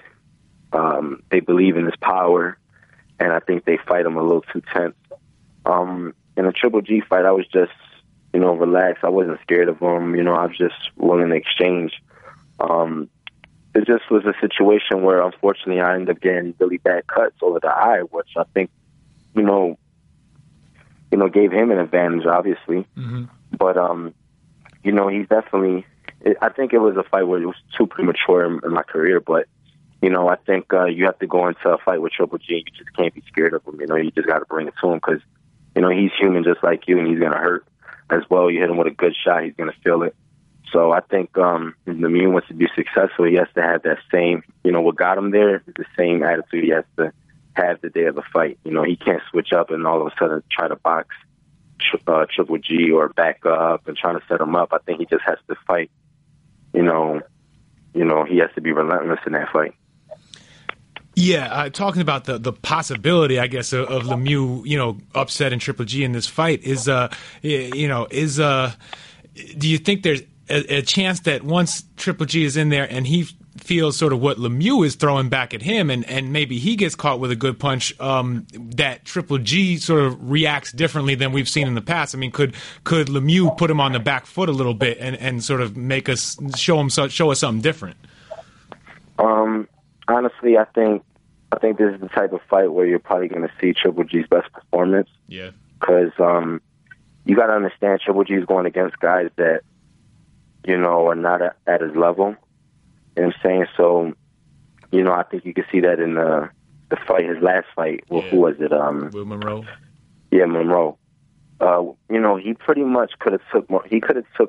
they believe in his power, and I think they fight him a little too tense. In a Triple G fight, I was just, you know, relaxed. I wasn't scared of him. You know, I was just willing to exchange. It just was a situation where, unfortunately, I ended up getting really bad cuts over the eye, which I think, you know, gave him an advantage, obviously. Mm-hmm. But, you know, he's definitely... I think it was a fight where it was too premature in my career, but, you know, I think you have to go into a fight with Triple G. You just can't be scared of him. You know, you just got to bring it to him because, you know, he's human just like you, and he's going to hurt as well. You hit him with a good shot, he's going to feel it. So I think if Lemieux wants to be successful, he has to have that same, you know, what got him there, the same attitude he has to have the day of the fight. You know, he can't switch up and all of a sudden try to box Triple G or back up and try to set him up. I think he just has to fight. You know, he has to be relentless in that fight. Yeah, talking about the possibility, I guess, of Lemieux, you know, upsetting Triple G in this fight is do you think there's a chance that once Triple G is in there and he feels sort of what Lemieux is throwing back at him, and maybe he gets caught with a good punch, that Triple G sort of reacts differently than we've seen in the past? I mean, could Lemieux put him on the back foot a little bit and sort of make us show us something different? Honestly, I think this is the type of fight where you're probably going to see Triple G's best performance. Yeah, because you got to understand Triple G is going against guys that, you know, are not at his level. You know what I'm saying? So, you know, I think you can see that in the fight, his last fight. Well, yeah. Who was it? Will Monroe. Yeah, Monroe. You know, he pretty much could have took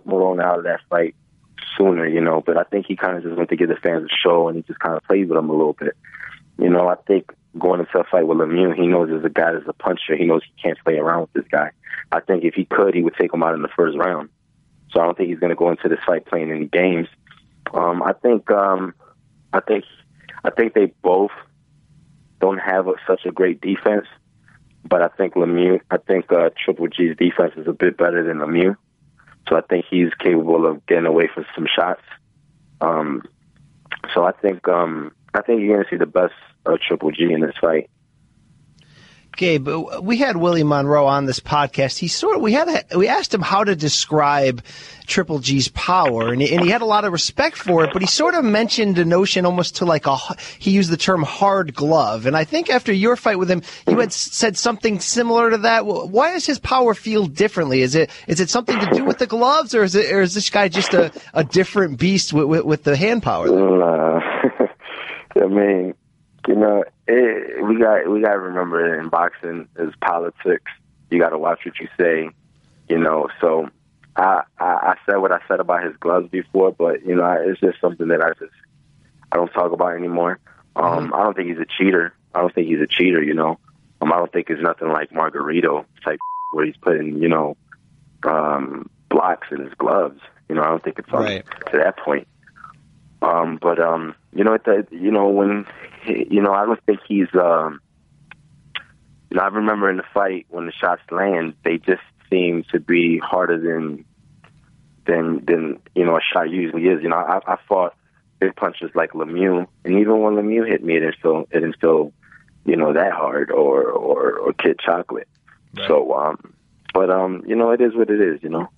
Malone out of that fight sooner, you know, but I think he kind of just went to give the fans a show, and he just kind of played with him a little bit. You know, I think going into a fight with Lemieux, he knows as a guy that's a puncher, he knows he can't play around with this guy. I think if he could, he would take him out in the first round. So I don't think he's going to go into this fight playing any games. I think they both don't have such a great defense, but I think Triple G's defense is a bit better than Lemieux, so I think he's capable of getting away from some shots. So I think you're going to see the best of Triple G in this fight. Gabe, we had Willie Monroe on this podcast. We asked him how to describe Triple G's power, and he had a lot of respect for it, but he sort of mentioned the notion almost to like he used the term hard glove. And I think after your fight with him, you had said something similar to that. Why does his power feel differently? Is it something to do with the gloves, or is this guy just a different beast with the hand power? I mean, you know, we got to remember in boxing is politics. You got to watch what you say, you know. So I said what I said about his gloves before, but, you know, it's just something that I don't talk about anymore. I don't think he's a cheater. You know. I don't think it's nothing like Margarito type where he's putting, you know, blocks in his gloves. You know, I don't think it's right to that point. You know, I don't think he's, you know, I remember in the fight when the shots land, they just seem to be harder than you know, a shot usually is. You know, I fought big punches like Lemieux, and even when Lemieux hit me, it didn't feel, you know, that hard or Kid Chocolate. Right. So, you know, it is what it is, you know.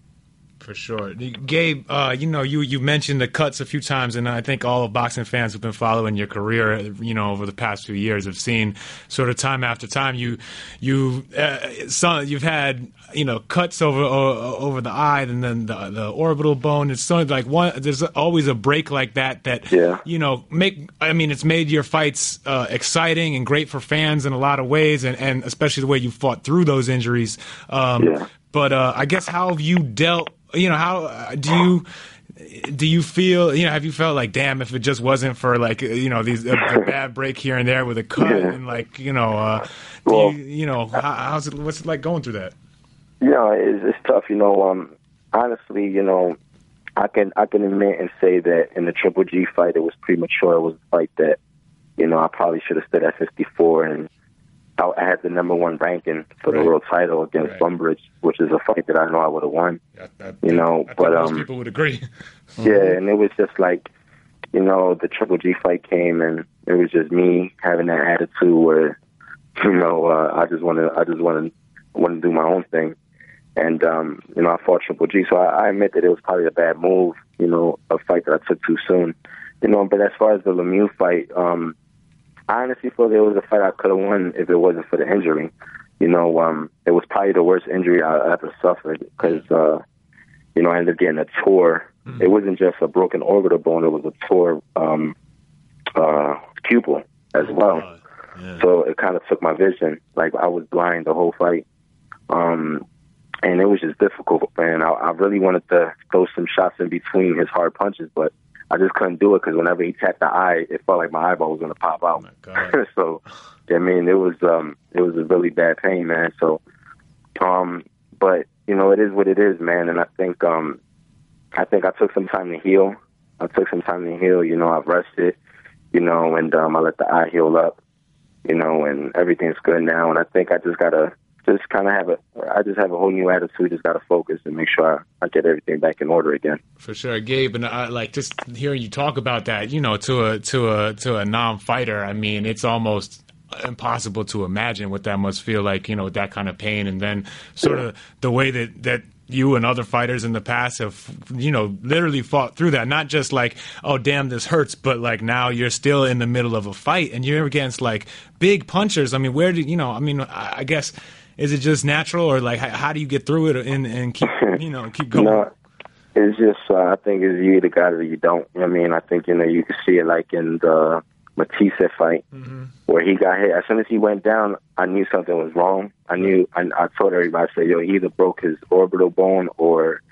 For sure. Gabe, you know, you mentioned the cuts a few times, and I think all of boxing fans who've been following your career, you know, over the past few years have seen sort of time after time you've had, you know, cuts over the eye and then the orbital bone. It's sort of like there's always a break like that yeah. You know, it's made your fights exciting and great for fans in a lot of ways, and especially the way you fought through those injuries. Yeah. But I guess how have you dealt, you know, how do you feel, you know, have you felt like, damn, if it just wasn't for, like, you know, these a bad break here and there with a cut, yeah. And like, you know, you know, what's it like going through that? You know, it's tough, you know, honestly, you know, I can admit and say that in the Triple G fight, it was premature. It was a fight that, you know, I probably should have stood at 54 and I had the number one ranking for the world title against Bumbridge, which is a fight that I know I would have won. I think people would agree. Yeah, and it was just like, you know, the Triple G fight came, and it was just me having that attitude where, you know, I just want to do my own thing, and you know, I fought Triple G, so I admit that it was probably a bad move, you know, a fight that I took too soon, you know. But as far as the Lemieux fight, I honestly feel there was a fight I could have won if it wasn't for the injury. You know, it was probably the worst injury I ever suffered because, you know, I ended up getting a tore. Mm-hmm. It wasn't just a broken orbital bone. It was a tore pupil as well. Yeah. So it kind of took my vision. Like, I was blind the whole fight. And it was just difficult, man. I really wanted to throw some shots in between his hard punches, but I just couldn't do it because whenever he tapped the eye, it felt like my eyeball was going to pop out. Oh my God. So, I mean, it was a really bad pain, man. So, but, you know, it is what it is, man. And I think I took some time to heal. You know, I've rested, you know, and I let the eye heal up, you know, and everything's good now. And I think I just got to just kind of have a whole new attitude. Just got to focus and make sure I get everything back in order again. For sure, Gabe, and I like just hearing you talk about that. You know, to a non-fighter, I mean, it's almost impossible to imagine what that must feel like. You know, with that kind of pain, and then sort of the way that you and other fighters in the past have, you know, literally fought through that. Not just like, oh, damn, this hurts, but like now you're still in the middle of a fight and you're against like big punchers. I mean, where do you know? I mean, I guess. Is it just natural, or like how do you get through it and keep, you know, keep going? No, it's just I think it's you either got it or you don't. I mean, I think, you know, you can see it like in the Matisse fight, mm-hmm. where he got hit. As soon as he went down, I knew something was wrong. I told everybody, I said, yo, he either broke his orbital bone or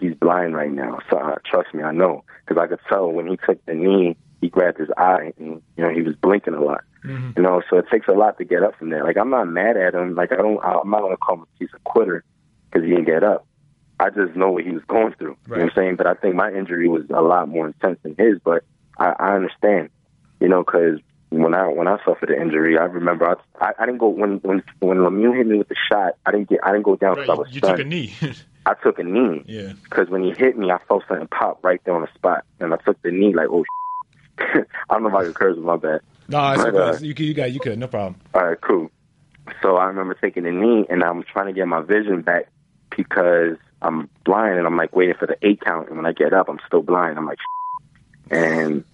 he's blind right now. So trust me, I know, because I could tell when he took the knee, he grabbed his eye, and, you know, he was blinking a lot. Mm-hmm. You know, so it takes a lot to get up from there. Like, I'm not mad at him. Like, I'm not going to call him a quitter because he didn't get up. I just know what he was going through. Right. You know what I'm saying? But I think my injury was a lot more intense than his. But I understand, you know, because when I suffered the injury, I remember I didn't go when Lemieux hit me with the shot. I didn't go down because I was stunned. You took a knee. I took a knee. Yeah. Because when he hit me, I felt something pop right there on the spot, and I took the knee like, oh. I don't know if I could curse, my bad. No, it's okay. You got it. No problem. All right, cool. So I remember taking a knee, and I'm trying to get my vision back because I'm blind, and I'm, like, waiting for the 8 count. And when I get up, I'm still blind. I'm like, and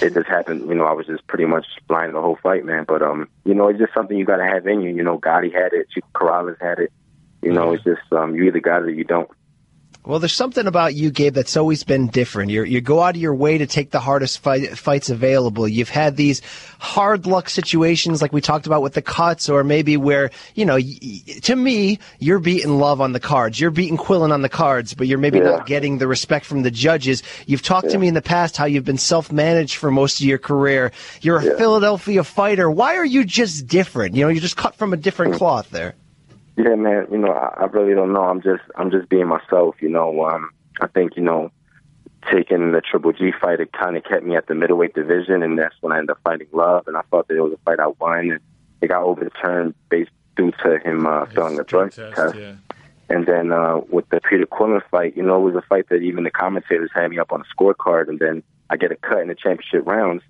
it just happened. You know, I was just pretty much blind the whole fight, man. But, you know, it's just something you got to have in you. You know, Gotti had it. Corrales had it. You know, it's just you either got it or you don't. Well, there's something about you, Gabe, that's always been different. You go out of your way to take the hardest fights available. You've had these hard luck situations like we talked about with the cuts, or maybe where, you know, to me, you're beating Love on the cards. You're beating Quillen on the cards, but you're maybe not getting the respect from the judges. You've talked to me in the past how you've been self-managed for most of your career. You're a Philadelphia fighter. Why are you just different? You know, you're just cut from a different cloth there. Yeah, man, you know, I really don't know. I'm just being myself, you know. I think, you know, taking the Triple G fight, it kind of kept me at the middleweight division, and that's when I ended up fighting Love, and I thought that it was a fight I won, and it got overturned based due to him failing the drug test. Yeah. And then with the Peter Quillen fight, you know, it was a fight that even the commentators had me up on a scorecard, and then I get a cut in the championship rounds,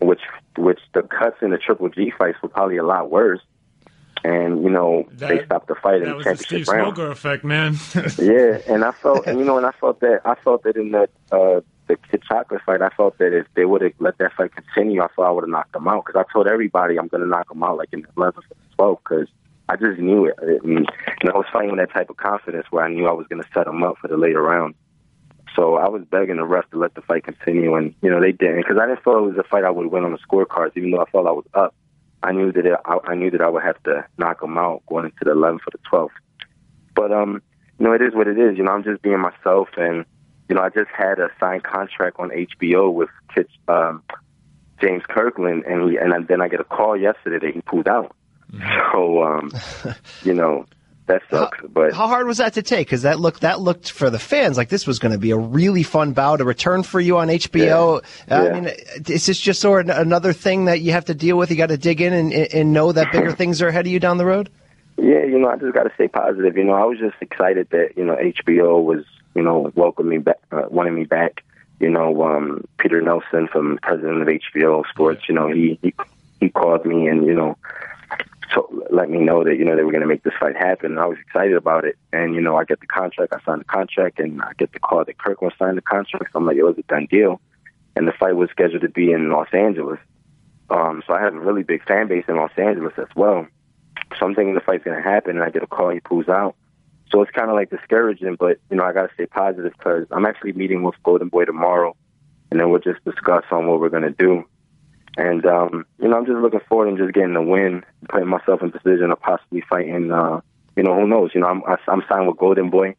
which the cuts in the Triple G fights were probably a lot worse. And, you know, they stopped the fight in the championship round. That was the Steve Smoker effect, man. Yeah, and I felt, and, you know, and I felt that in the Kid Chocolate fight, I felt that if they would have let that fight continue, I thought I would have knocked them out. Because I told everybody I'm going to knock them out, like, in the 11th or 12th, because I just knew it. And I was fighting with that type of confidence where I knew I was going to set them up for the later round. So I was begging the ref to let the fight continue, and, you know, they didn't. Because I didn't feel it was a fight I would win on the scorecards, even though I felt I was up. I knew that I would have to knock him out going into the 11th or the 12th. But, you know, it is what it is. You know, I'm just being myself. And, you know, I just had a signed contract on HBO with James Kirkland. And then I get a call yesterday that he pulled out. So, you know, that sucks. But how hard was that to take? Because that looked for the fans like this was going to be a really fun bout, a return for you on HBO. Yeah. I mean, is this just sort of another thing that you have to deal with? You got to dig in and know that bigger things are ahead of you down the road? Yeah, you know, I just got to stay positive. You know, I was just excited that, you know, HBO was, you know, welcoming me back, wanting me back. You know, Peter Nelson, from president of HBO Sports, you know, he called me and, you know, so let me know that, you know, they were going to make this fight happen. And I was excited about it. And, you know, I get the contract. I signed the contract. And I get the call that Kirkland signed the contract. So I'm like, it was a done deal. And the fight was scheduled to be in Los Angeles. So I have a really big fan base in Los Angeles as well. So I'm thinking the fight's going to happen. And I get a call. He pulls out. So it's kind of like discouraging. But, you know, I got to stay positive because I'm actually meeting with Golden Boy tomorrow. And then we'll just discuss on what we're going to do. And, you know, I'm just looking forward and just getting the win, putting myself in position of possibly fighting, you know, who knows? You know, I'm signed with Golden Boy.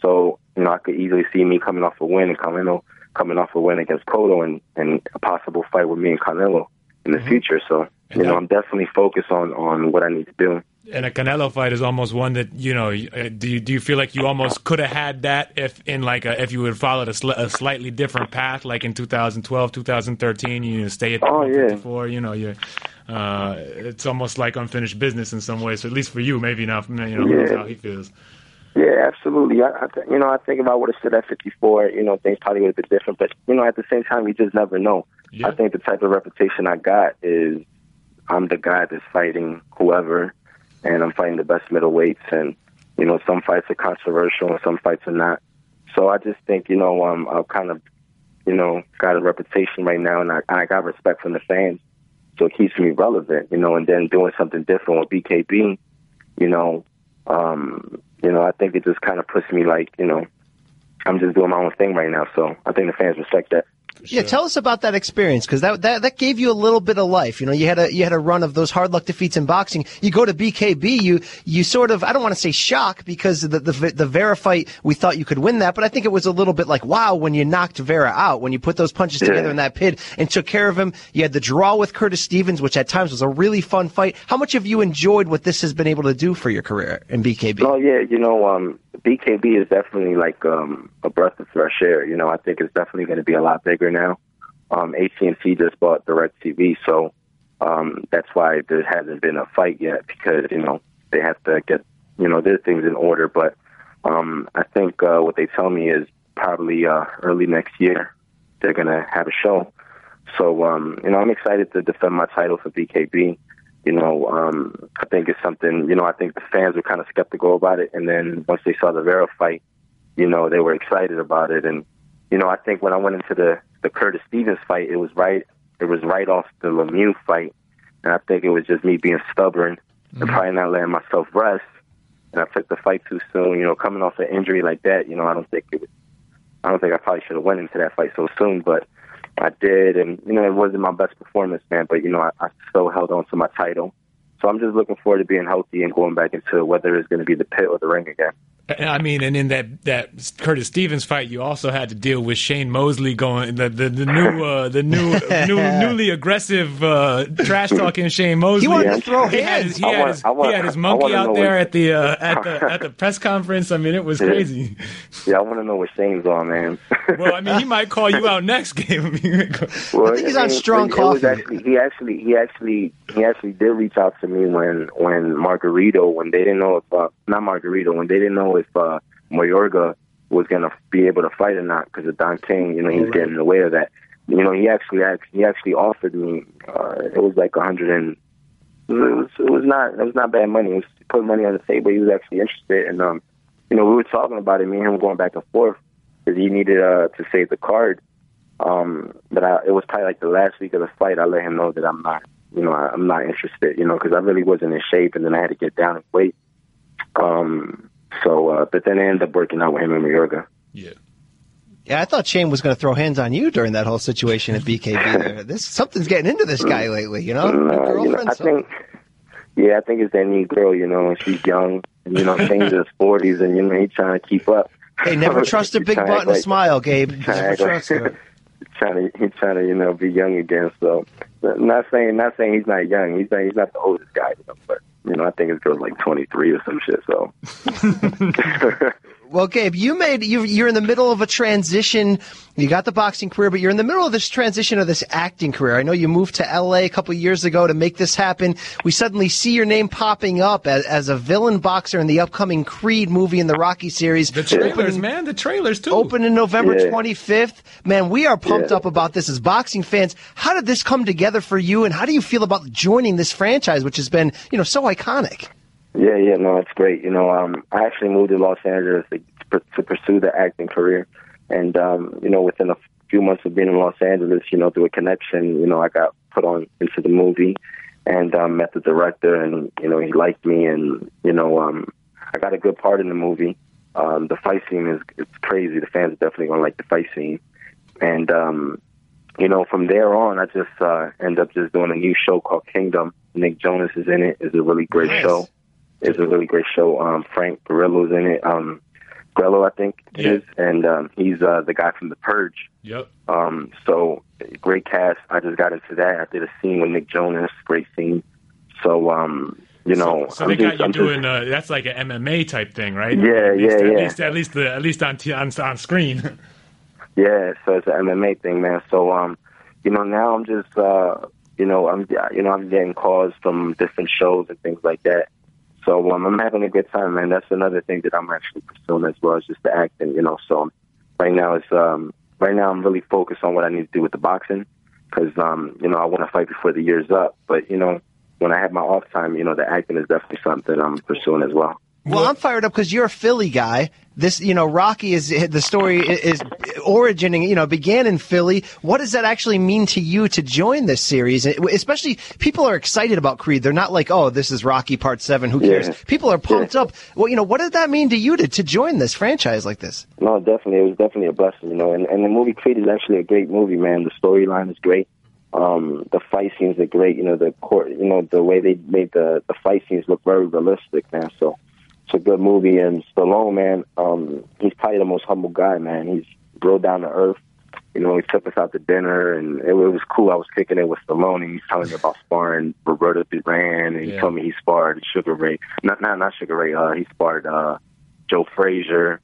So, you know, I could easily see me coming off a win and Canelo coming off a win against Cotto and a possible fight with me and Canelo in the future. So, you know, I'm definitely focused on what I need to do. And a Canelo fight is almost one that, you know, do you feel like you almost could have had that if you would have followed a slightly different path, like in 2012, 2013, you stay at 54, you know, it's almost like unfinished business in some ways, so at least for you, maybe not, you know, that's how he feels. Yeah, absolutely. I think if I would have stood at 54, you know, things probably would have been different, but, you know, at the same time, you just never know. Yeah. I think the type of reputation I got is I'm the guy that's fighting whoever, and I'm fighting the best middleweights, and, you know, some fights are controversial and some fights are not. So I just think, you know, I've kind of, you know, got a reputation right now, and I got respect from the fans, so it keeps me relevant, you know, and then doing something different with BKB, you know, I think it just kind of puts me like, you know, I'm just doing my own thing right now, so I think the fans respect that. Yeah, tell us about that experience, because that gave you a little bit of life. You know, you had a run of those hard luck defeats in boxing. You go to BKB, you sort of, I don't want to say shock, because the Vera fight, we thought you could win that, but I think it was a little bit like, wow, when you knocked Vera out, when you put those punches together in that pit and took care of him. You had the draw with Curtis Stevens, which at times was a really fun fight. How much have you enjoyed what this has been able to do for your career in BKB? Oh, yeah, you know, BKB is definitely like a breath of fresh air. You know, I think it's definitely going to be a lot bigger now. AT&T just bought DirecTV, so that's why there hasn't been a fight yet, because, you know, they have to get, you know, their things in order. But I think what they tell me is probably early next year they're going to have a show. So, you know, I'm excited to defend my title for BKB. I think it's something, I think the fans were kind of skeptical about it. And then once they saw the Vera fight, they were excited about it. And, I think when I went into the Curtis Stevens fight, it was right off the Lemieux fight. And I think it was just me being stubborn and probably not letting myself rest. And I took the fight too soon, coming off an injury like that, I don't think I probably should have went into that fight so soon, but I did. And, it wasn't my best performance, man, but, I still held on to my title. So I'm just looking forward to being healthy and going back into whether it's going to be the pit or the ring again. I mean, and in that Curtis Stevens fight, you also had to deal with Shane Mosley going the newly aggressive trash talking Shane Mosley. He wanted to throw hands. He had his monkey out there at the press conference. I mean, it was crazy. Yeah, I want to know what Shane's on, man. Well, I mean, he might call you out next game. I think he's on strong coffee. He actually did reach out to me when they didn't know if Mayorga was going to be able to fight or not because of Don King, he was getting in the way of that. He actually offered me, it was like $100 and it was not bad money. He put money on the table. He was actually interested. And, we were talking about it, me and him going back and forth because he needed to save the card. But it was probably like the last week of the fight. I let him know that I'm not interested, because I really wasn't in shape and then I had to get down and weight. But then I ended up working out with him in Mallorca. Yeah. Yeah, I thought Shane was going to throw hands on you during that whole situation at BKB. Something's getting into this guy lately, I think it's that new girl, and she's young, and, Shane's in his 40s, and, he's trying to keep up. Hey, never trust a big butt and a smile, Gabe. Never trust her. He's trying to, be young again, so not saying he's not young. He's not the oldest guy, but. I think it goes like 23 or some shit. So, well, Gabe, you're in the middle of a transition. You got the boxing career, but you're in the middle of this transition of this acting career. I know you moved to L.A. a couple of years ago to make this happen. We suddenly see your name popping up as a villain boxer in the upcoming Creed movie in the Rocky series. The trailers, man, the trailers too. Open in November 25th. Man, we are pumped up about this as boxing fans. How did this come together for you, and how do you feel about joining this franchise, which has been, so iconic? Yeah, no, it's great. I actually moved to Los Angeles to pursue the acting career. And, within a few months of being in Los Angeles, through a connection, I got put on into the movie and met the director and, he liked me. And, I got a good part in the movie. The fight scene it's crazy. The fans are definitely going to like the fight scene. And, from there on, I just end up just doing a new show called Kingdom. Nick Jonas is in it. It's a really great show. It's a really great show. Frank Grillo's in it. Grello, I think, is. And he's the guy from The Purge. Yep. So, great cast. I just got into that. I did a scene with Nick Jonas. Great scene. So, So they got you doing, that's like an MMA type thing, right? Yeah, At least on screen. Yeah, so it's an MMA thing, man. So, now I'm just, I'm getting calls from different shows and things like that. So I'm having a good time, man. That's another thing that I'm actually pursuing as well, is just the acting, So right now I'm really focused on what I need to do with the boxing because, I want to fight before the year's up. But, when I have my off time, the acting is definitely something I'm pursuing as well. Well, I'm fired up because you're a Philly guy. This, Rocky the story is originating, began in Philly. What does that actually mean to you to join this series? Especially, people are excited about Creed. They're not like, oh, this is Rocky Part 7, who cares? People are pumped up. Well, what did that mean to you to join this franchise like this? No, definitely. It was definitely a blessing, And the movie Creed is actually a great movie, man. The storyline is great. The fight scenes are great. The court, the way they made the fight scenes look very realistic, man. So, it's a good movie, and Stallone, man, he's probably the most humble guy, man. He's real down to earth. He took us out to dinner, and it was cool. I was kicking it with Stallone, and he's telling me about sparring Roberto Duran, and he told me he sparred Sugar Ray. Not Sugar Ray. He sparred Joe Frazier.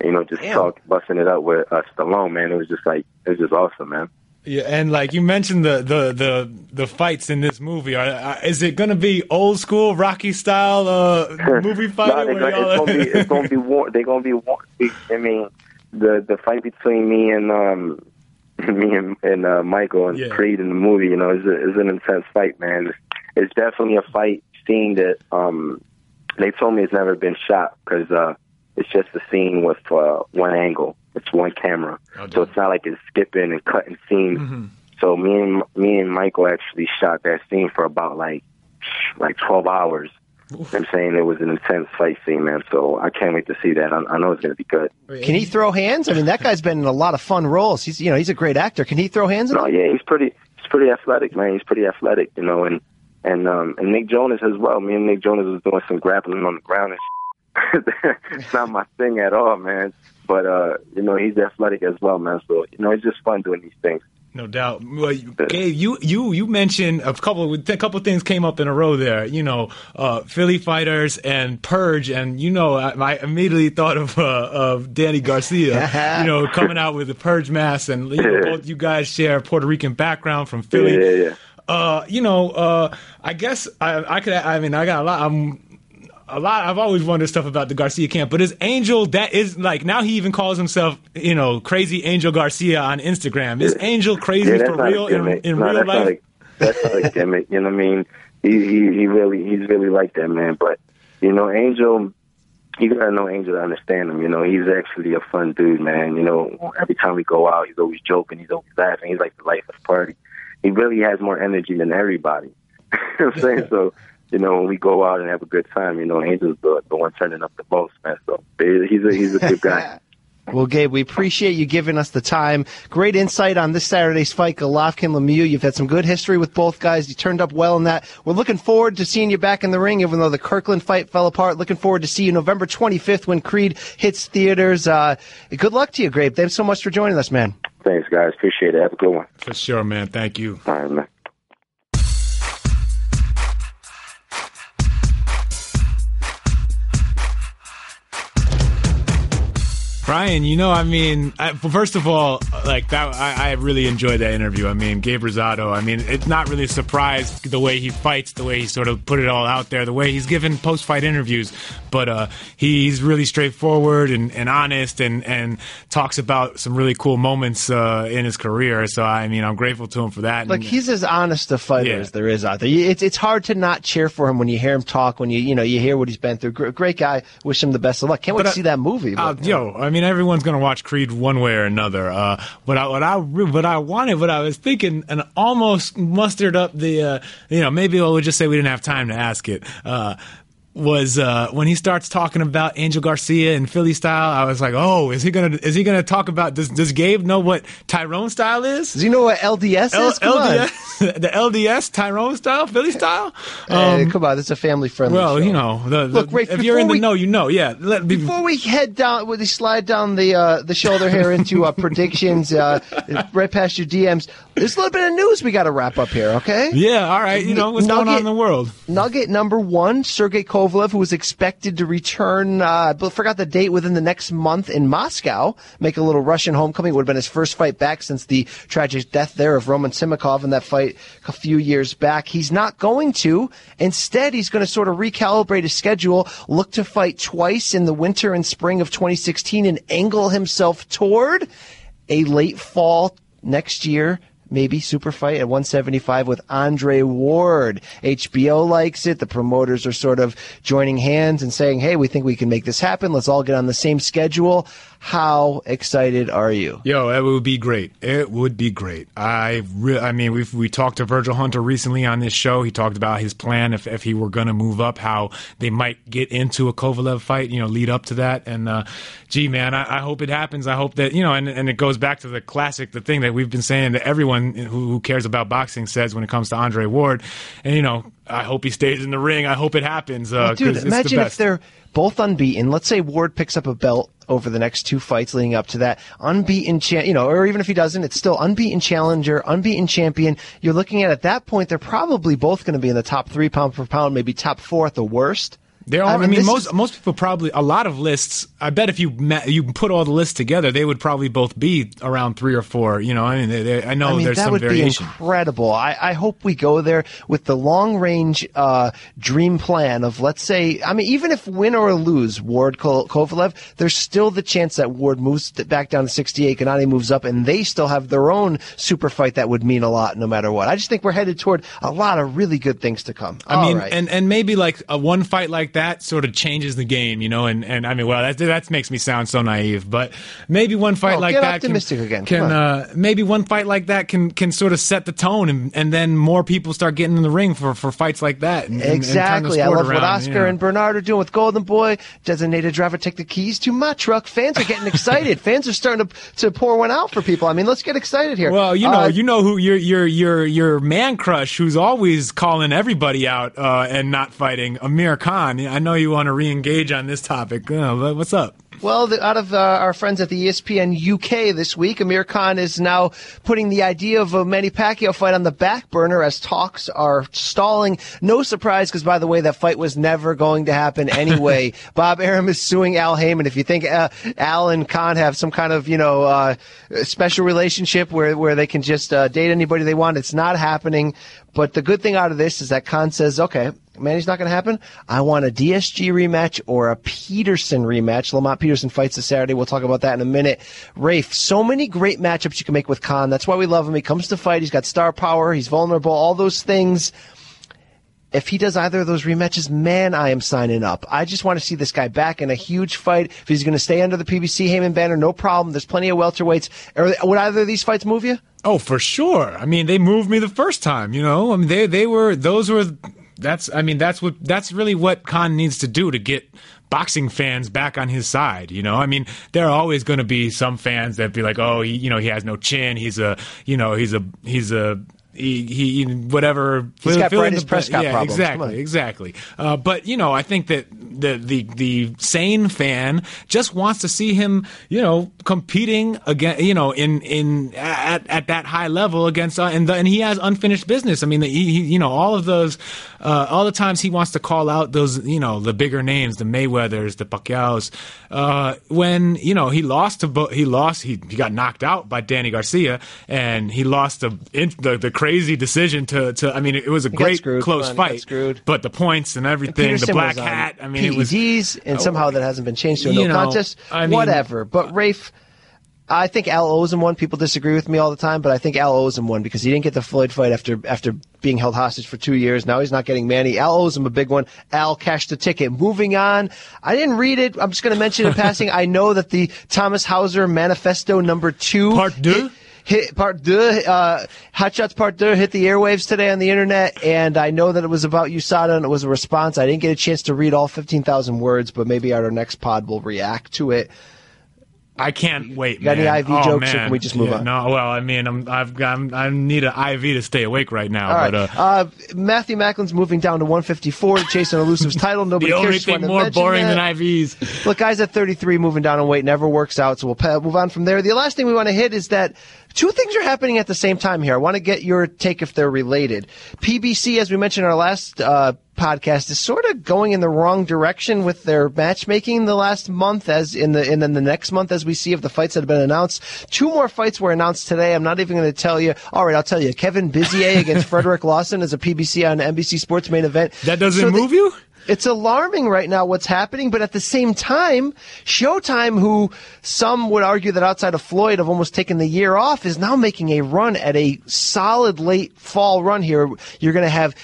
Just busting it up with Stallone, man. It was just awesome, man. Yeah, and like you mentioned, the fights in this movie is it going to be old school Rocky style movie fight? No, it's going to be war. They're going to be war. I mean, the fight between me and Michael and Creed in the movie, is an intense fight, man. it's definitely a fight scene that they told me it's never been shot because it's just a scene with one angle. It's one camera. Okay. So it's not like it's skipping and cutting scenes. Mm-hmm. So me and Michael actually shot that scene for about like 12 hours. Oof. I'm saying it was an intense fight scene, man. So I can't wait to see that. I know it's going to be good. Can he throw hands? I mean, that guy's been in a lot of fun roles. He's, you know, he's a great actor. Can he throw hands? No, yeah, he's pretty athletic, man. He's pretty athletic, you know, and Nick Jonas as well. Me and Nick Jonas was doing some grappling on the ground and it's not my thing at all, man. But you know, he's athletic as well, man. So you know, it's just fun doing these things. No doubt. Well, Gabe, you mentioned a couple of things came up in a row there. You know, Philly fighters and Purge, and you know, I immediately thought of Danny Garcia. You know, coming out with the Purge mask, and you know, both you guys share a Puerto Rican background from Philly. Yeah. You know, I guess I could. I mean, I got a lot. I've always wondered stuff about the Garcia camp, but his Angel, that is like, now he even calls himself, you know, Crazy Angel Garcia on Instagram. Is Angel crazy for real in real life? That's not a gimmick. You know what I mean? He's really like that, man. But you know, Angel, you gotta know Angel to understand him. You know, he's actually a fun dude, man. You know, every time we go out, he's always joking, he's always laughing. He's like the life of the party. He really has more energy than everybody. You know what I'm saying? So, you know, when we go out and have a good time, you know, Angel's the one turning up the most, man. So he's a good guy. Well, Gabe, we appreciate you giving us the time. Great insight on this Saturday's fight, Golovkin Lemieux. You've had some good history with both guys. You turned up well in that. We're looking forward to seeing you back in the ring, even though the Kirkland fight fell apart. Looking forward to see you November 25th when Creed hits theaters. Good luck to you, Gabe. Thanks so much for joining us, man. Thanks, guys. Appreciate it. Have a good one. For sure, man. Thank you. All right, man. Brian, you know, I mean, first of all, like that, I really enjoyed that interview. I mean, Gabe Rosado, I mean, it's not really a surprise the way he fights, the way he sort of put it all out there, the way he's given post-fight interviews. But he's really straightforward and honest and talks about some really cool moments in his career. So, I mean, I'm grateful to him for that. Like, he's as honest a fighter as there is out there. It's hard to not cheer for him when you hear him talk, when you hear what he's been through. Great guy. Wish him the best of luck. Can't wait to see that movie. I mean, everyone's going to watch Creed one way or another. But I was thinking, and almost mustered up the, maybe I would just say we didn't have time to ask it. Was when he starts talking about Angel Garcia and Philly style, I was like, oh, is he gonna talk about does Gabe know what Tyrone style is? Does he know what LDS is? The LDS Tyrone style, Philly style. Come on, it's a family friendly. Well, show. You know, look, Rafe, if you're in the know, you know, yeah. Before we head down, we slide down the shoulder here into predictions, right past your DMs. There's a little bit of news we got to wrap up here, okay? Yeah, all right. You know what's going on in the world. Nugget number one, Sergey Kovalev, who was expected to return, but forgot the date, within the next month in Moscow, make a little Russian homecoming. It would have been his first fight back since the tragic death there of Roman Simakov in that fight a few years back. He's not going to. Instead, he's going to sort of recalibrate his schedule, look to fight twice in the winter and spring of 2016, and angle himself toward a late fall next year. Maybe super fight at 175 with Andre Ward. HBO likes it. The promoters are sort of joining hands and saying, hey, we think we can make this happen. Let's all get on the same schedule. How excited are you? Yo, it would be great. It would be great. I mean, we talked to Virgil Hunter recently on this show. He talked about his plan if he were going to move up, how they might get into a Kovalev fight, you know, lead up to that. And, gee, man, I hope it happens. I hope that, you know, and it goes back to the thing that we've been saying that everyone who cares about boxing says when it comes to Andre Ward. And, you know, I hope he stays in the ring. I hope it happens. Dude, imagine if they're both unbeaten. Let's say Ward picks up a belt over the next two fights leading up to that. Unbeaten champion, you know, or even if he doesn't, it's still unbeaten challenger, unbeaten champion. You're looking at that point, they're probably both going to be in the top 3 pound for pound, maybe top 4 at the worst. They're all, I mean most people probably, a lot of lists, I bet if you put all the lists together, they would probably both be around 3 or 4. You know, I mean, there's some variation. That would be incredible. I hope we go there with the long-range dream plan of, let's say, I mean, even if win or lose Ward Kovalev, there's still the chance that Ward moves back down to 68, Gennady moves up, and they still have their own super fight that would mean a lot no matter what. I just think we're headed toward a lot of really good things to come. And maybe like a one fight like that sort of changes the game, you know, and I mean, well, that makes me sound so naive, but maybe one fight like that can sort of set the tone, and then more people start getting in the ring for fights like that. Exactly. I love what Oscar and Bernard are doing with Golden Boy. Designated driver, take the keys to my truck. Fans are getting excited. Fans are starting to pour one out for people. I mean, let's get excited here. Well, you know who your man crush, who's always calling everybody out and not fighting, Amir Khan. I know you want to re-engage on this topic. What's up? Well, out of our friends at the ESPN UK this week, Amir Khan is now putting the idea of a Manny Pacquiao fight on the back burner as talks are stalling. No surprise, because, by the way, that fight was never going to happen anyway. Bob Arum is suing Al Haymon. If you think Al and Khan have some kind of, special relationship where they can just date anybody they want, it's not happening. But the good thing out of this is that Khan says, okay, Manny's not going to happen. I want a DSG rematch or a Peterson rematch. Lamont Peterson fights this Saturday. We'll talk about that in a minute. Rafe, so many great matchups you can make with Khan. That's why we love him. He comes to fight. He's got star power. He's vulnerable. All those things. If he does either of those rematches, man, I am signing up. I just want to see this guy back in a huge fight. If he's going to stay under the PBC Haymon banner, no problem. There's plenty of welterweights. Would either of these fights move you? Oh, for sure. I mean, they moved me the first time, you know. I mean, that's really what Khan needs to do to get boxing fans back on his side, you know. I mean, there are always going to be some fans that be like, oh, he has no chin. He's got British Prescott problems. Exactly. But I think that the sane fan just wants to see him, competing again, at that high level against, and he has unfinished business. I mean, all of those, all the times he wants to call out those, the bigger names, the Mayweathers, the Pacquiaos, when he lost to he got knocked out by Danny Garcia, and he lost to the crazy decision to I mean, it was a great close fight, but the points and everything, the black hat, I mean, PEDs, it was PEDs, and somehow that hasn't been changed to a no contest, whatever. But Rafe, I think Al owes him one. People disagree with me all the time, but I think Al owes him one because he didn't get the Floyd fight after being held hostage for 2 years. Now he's not getting Manny. Al owes him a big one. Al cashed the ticket. Moving on. I didn't read it. I'm just going to mention in passing. I know that the Thomas Hauser Manifesto Number 2. Hot Shots Part 2 hit the airwaves today on the internet, and I know that it was about USADA and it was a response. I didn't get a chance to read all 15,000 words, but maybe at our next pod we'll react to it. I can't wait, man. Got any IV jokes, man, or can we just move on? No, well, I mean, I need an IV to stay awake right now. All right. But, Matthew Macklin's moving down to 154, chasing elusive's title. Nobody cares. The only thing more boring than IVs. Look, guys at 33 moving down in weight never works out, so we'll move on from there. The last thing we want to hit is that two things are happening at the same time here. I want to get your take if they're related. PBC, as we mentioned in our last podcast, is sort of going in the wrong direction with their matchmaking the last month, and then the next month, as we see of the fights that have been announced. 2 more fights were announced today. I'm not even going to tell you. All right, I'll tell you. Kevin Bizier against Frederick Lawson is a PBC on NBC Sports main event. That doesn't move you? It's alarming right now what's happening, but at the same time, Showtime, who some would argue that outside of Floyd have almost taken the year off, is now making a run at a solid late fall run here. You're going to have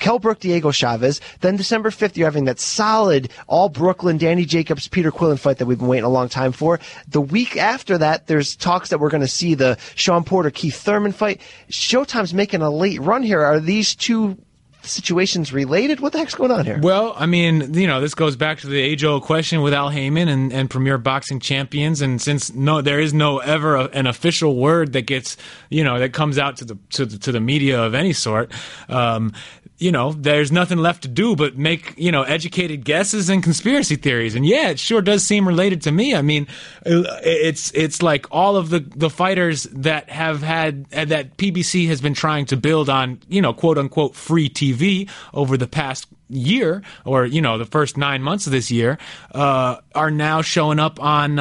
Kell Brook, Diego Chavez. Then December 5th, you're having that solid all Brooklyn, Danny Jacobs, Peter Quillen fight that we've been waiting a long time for. The week after that, there's talks that we're going to see the Sean Porter, Keith Thurman fight. Showtime's making a late run here. Are these two situations related? What the heck's going on here? Well, I mean, this goes back to the age-old question with Al Haymon and Premier Boxing Champions, and since there is no ever an official word that gets, that comes out to the media of any sort, there's nothing left to do but make, educated guesses and conspiracy theories. And yeah, it sure does seem related to me. I mean, it's like all of the fighters that PBC has been trying to build on, quote unquote free TV. TV over the past year, or, you know, the first 9 months of this year, are now showing up on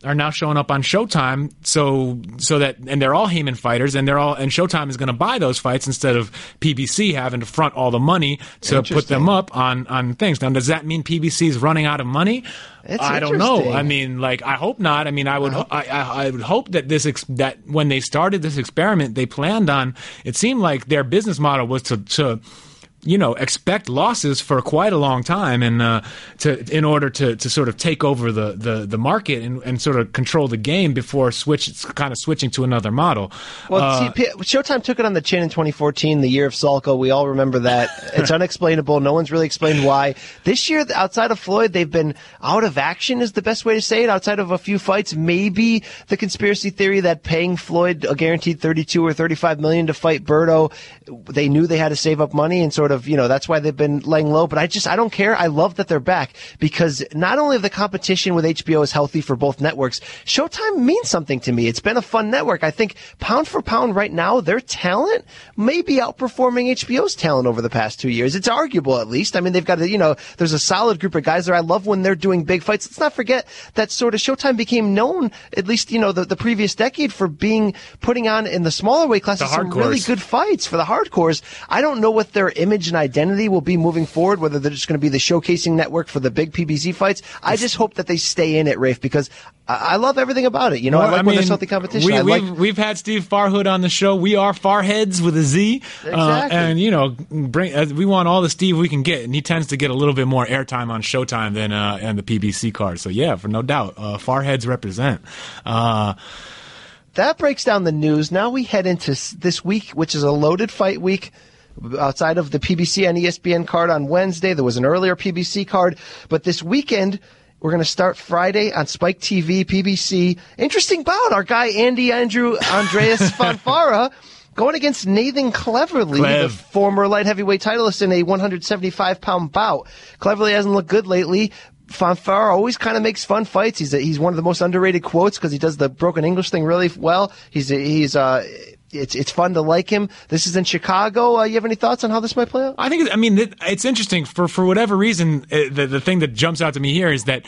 Showtime, so that, and they're all Haymon fighters, and they're all, and Showtime is going to buy those fights instead of PBC having to front all the money to put them up on things. Now, does that mean PBC is running out of money? I don't know. I mean, like, I hope not. I mean, I would, I would hope that that when they started this experiment, they planned on. It seemed like their business model was to you know, expect losses for quite a long time, and in order to sort of take over the market and sort of control the game before switching to another model. Well, see, Showtime took it on the chin in 2014, the year of Salko. We all remember that. It's unexplainable. No one's really explained why. This year, outside of Floyd, they've been out of action, is the best way to say it. Outside of a few fights, maybe the conspiracy theory that paying Floyd a guaranteed $32 or $35 million to fight Berto, they knew they had to save up money and sort of, you know, that's why they've been laying low. But I don't care. I love that they're back, because not only the competition with HBO is healthy for both networks, Showtime means something to me. It's been a fun network. I think pound for pound right now, their talent may be outperforming HBO's talent over the past 2 years. It's arguable, at least. I mean, they've got, you know, there's a solid group of guys there. I love when they're doing big fights. Let's not forget that sort of Showtime became known, at least, you know, the previous decade for putting on in the smaller weight classes some really good fights for the hardcores. I don't know what their image and identity will be moving forward, whether they're just going to be the showcasing network for the big PBC fights. I just hope that they stay in it, Rafe, because I love everything about it. You know, well, I like when there's healthy competition. We've had Steve Farhood on the show. We are Farheads with a Z. Exactly. And, you know, we want all the Steve we can get, and he tends to get a little bit more airtime on Showtime than and the PBC card. So, yeah, for no doubt, Farheads represent. That breaks down the news. Now we head into this week, which is a loaded fight week. Outside of the PBC and ESPN card on Wednesday, there was an earlier PBC card. But this weekend, we're going to start Friday on Spike TV, PBC. Interesting bout. Our guy, Andreas Fonfara, going against Nathan Cleverly, the former light heavyweight titleist, in a 175-pound bout. Cleverly hasn't looked good lately. Fonfara always kind of makes fun fights. He's one of the most underrated quotes because he does the broken English thing really well. It's fun to like him. This is in Chicago. You have any thoughts on how this might play out? I think, I mean, it's interesting. For whatever reason, the thing that jumps out to me here is that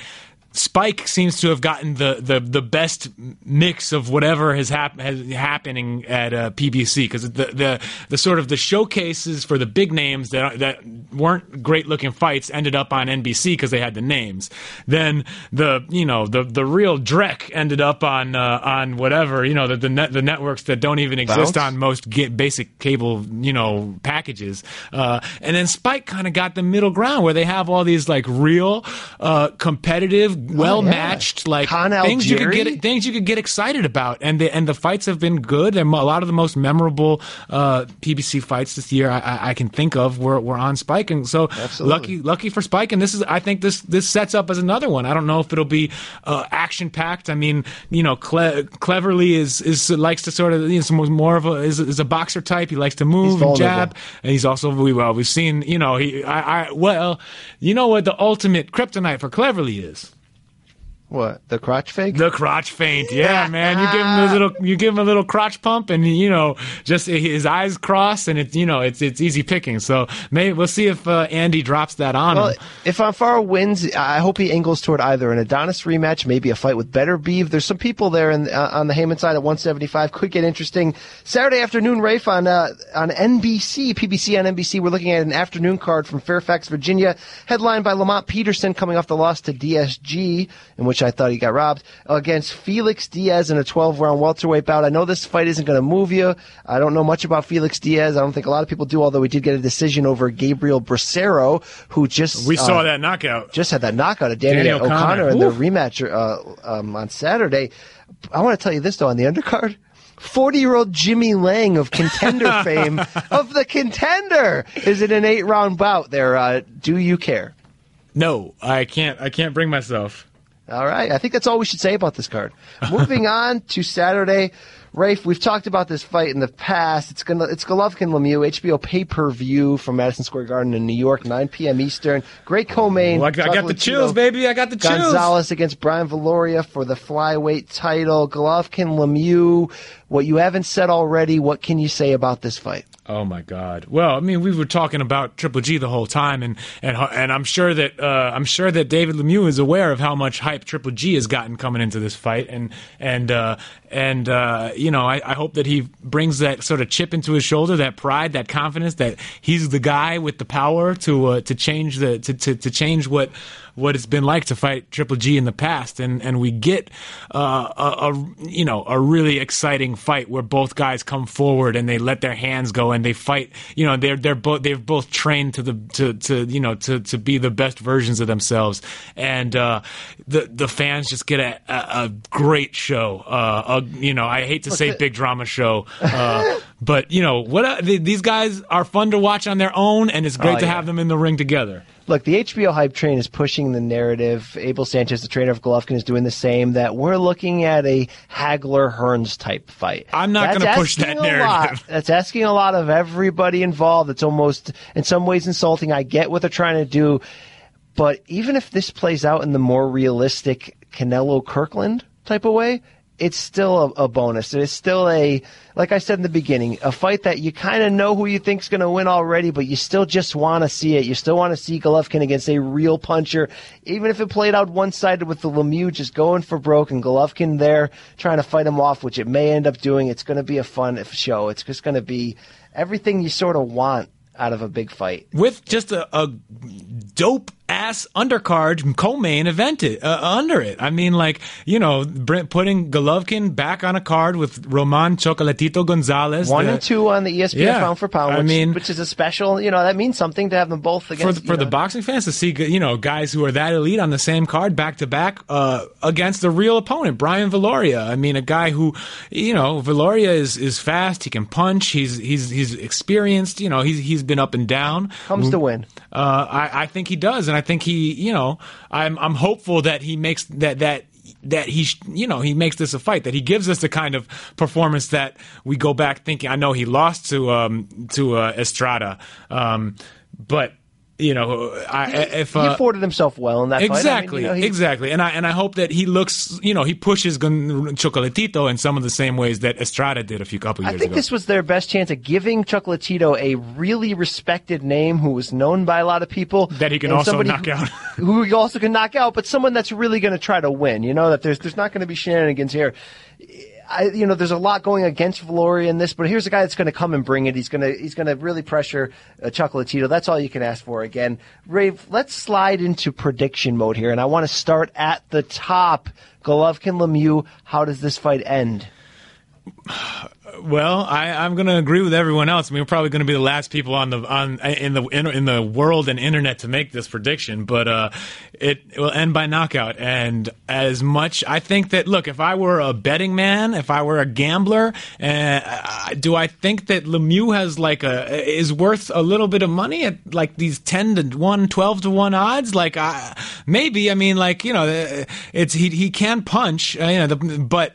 Spike seems to have gotten the best mix of whatever has happening at PBC, because the sort of the showcases for the big names that weren't great looking fights ended up on NBC because they had the names. Then the real dreck ended up on whatever, you know, the networks that don't even exist on most basic cable, you know, packages. And then Spike kind of got the middle ground where they have all these like real competitive, well-matched, like things you could get excited about, and the fights have been good. And a lot of the most memorable PBC fights this year I can think of were on Spike, and so lucky for Spike. And this is, I think this sets up as another one. I don't know if it'll be action-packed. I mean, you know, Cleverly is likes to sort of, you know, more of a boxer type. He likes to move and jab, and he's also we've seen, you know, you know what the ultimate kryptonite for Cleverly is. What, the crotch fake? The crotch feint, yeah, man. You give him a little crotch pump, and you know, just his eyes cross, and it's easy picking. So maybe we'll see if Andy drops that on him. If Fonfara wins, I hope he angles toward either an Adonis rematch, maybe a fight with Better Beef. There's some people there on the Haymon side at 175. Could get interesting. Saturday afternoon, Rafe, on NBC, PBC on NBC. We're looking at an afternoon card from Fairfax, Virginia, headlined by Lamont Peterson, coming off the loss to DSG, in which I thought he got robbed, against Felix Diaz in a 12-round welterweight bout. I know this fight isn't going to move you. I don't know much about Felix Diaz. I don't think a lot of people do, although we did get a decision over Gabriel Bracero, who just... We saw that knockout. Just had that knockout of Daniel O'Connor in the rematch on Saturday. I want to tell you this, though, on the undercard, 40-year-old Jimmy Lang of Contender fame, of the Contender, is in an 8-round bout there. Do you care? No, I can't bring myself. All right. I think that's all we should say about this card. Moving on to Saturday. Rafe, we've talked about this fight in the past. It's Golovkin Lemieux, HBO pay-per-view from Madison Square Garden in New York, 9 p.m. Eastern. Great co-main. Well, I got the chills, baby. I got the chills. Gonzalez against Brian Valoria for the flyweight title. Golovkin Lemieux, what you haven't said already, what can you say about this fight? Oh, my God. Well, I mean, we were talking about Triple G the whole time, and I'm sure that David Lemieux is aware of how much hype Triple G has gotten coming into this fight, and I hope that he brings that sort of chip into his shoulder, that pride, that confidence that he's the guy with the power to change what it's been like to fight Triple G in the past, and we get a really exciting fight where both guys come forward and they let their hands go and they fight. You know, they've both trained to be the best versions of themselves, and the fans just get a great show. I hate to say big drama show, but you know what? These guys are fun to watch on their own, and it's great to have them in the ring together. Look, the HBO hype train is pushing the narrative. Abel Sanchez, the trainer of Golovkin, is doing the same, that we're looking at a Hagler-Hearns type fight. I'm not going to push that narrative. That's asking a lot of everybody involved. It's almost, in some ways, insulting. I get what they're trying to do. But even if this plays out in the more realistic Canelo-Kirkland type of way, it's still a bonus. It's still like I said in the beginning, a fight that you kind of know who you think's going to win already, but you still just want to see it. You still want to see Golovkin against a real puncher, even if it played out one-sided with the Lemieux just going for broke and Golovkin there trying to fight him off, which it may end up doing. It's going to be a fun show. It's just going to be everything you sort of want out of a big fight. With just a dope-ass undercard co-main event under it. I mean, putting Golovkin back on a card with Roman Chocolatito Gonzalez. 1 and 2 on the ESPN pound for pound, which is a special, that means something to have them both against. For the boxing fans to see, guys who are that elite on the same card back-to-back against the real opponent, Brian Viloria. I mean, a guy who, Viloria is fast, he can punch, he's experienced, he's been up and down. Comes to win. I think he does, and I think he, I'm hopeful that he makes he makes this a fight, that he gives us the kind of performance that we go back thinking. I know he lost to Estrada, but. He afforded himself well in that fight. Exactly, exactly. And I hope that he looks, he pushes Chocolatito in some of the same ways that Estrada did a couple years ago. I think this was their best chance at giving Chocolatito a really respected name who was known by a lot of people. That he can also knock out. Who he also can knock out, but someone that's really going to try to win. That there's not going to be shenanigans here. There's a lot going against Viloria in this, but here's a guy that's going to come and bring it. He's going to really pressure Chocolatito. That's all you can ask for. Again, Rafe, let's slide into prediction mode here, and I want to start at the top. Golovkin, Lemieux, how does this fight end? Well, I'm going to agree with everyone else. I mean, we're probably going to be the last people in the world and internet to make this prediction, but it will end by knockout. And as much, I think that, look, if I were a betting man, if I were a gambler, do I think that Lemieux has is worth a little bit of money at like these 10-1, 12-1 odds? It's he can punch, but.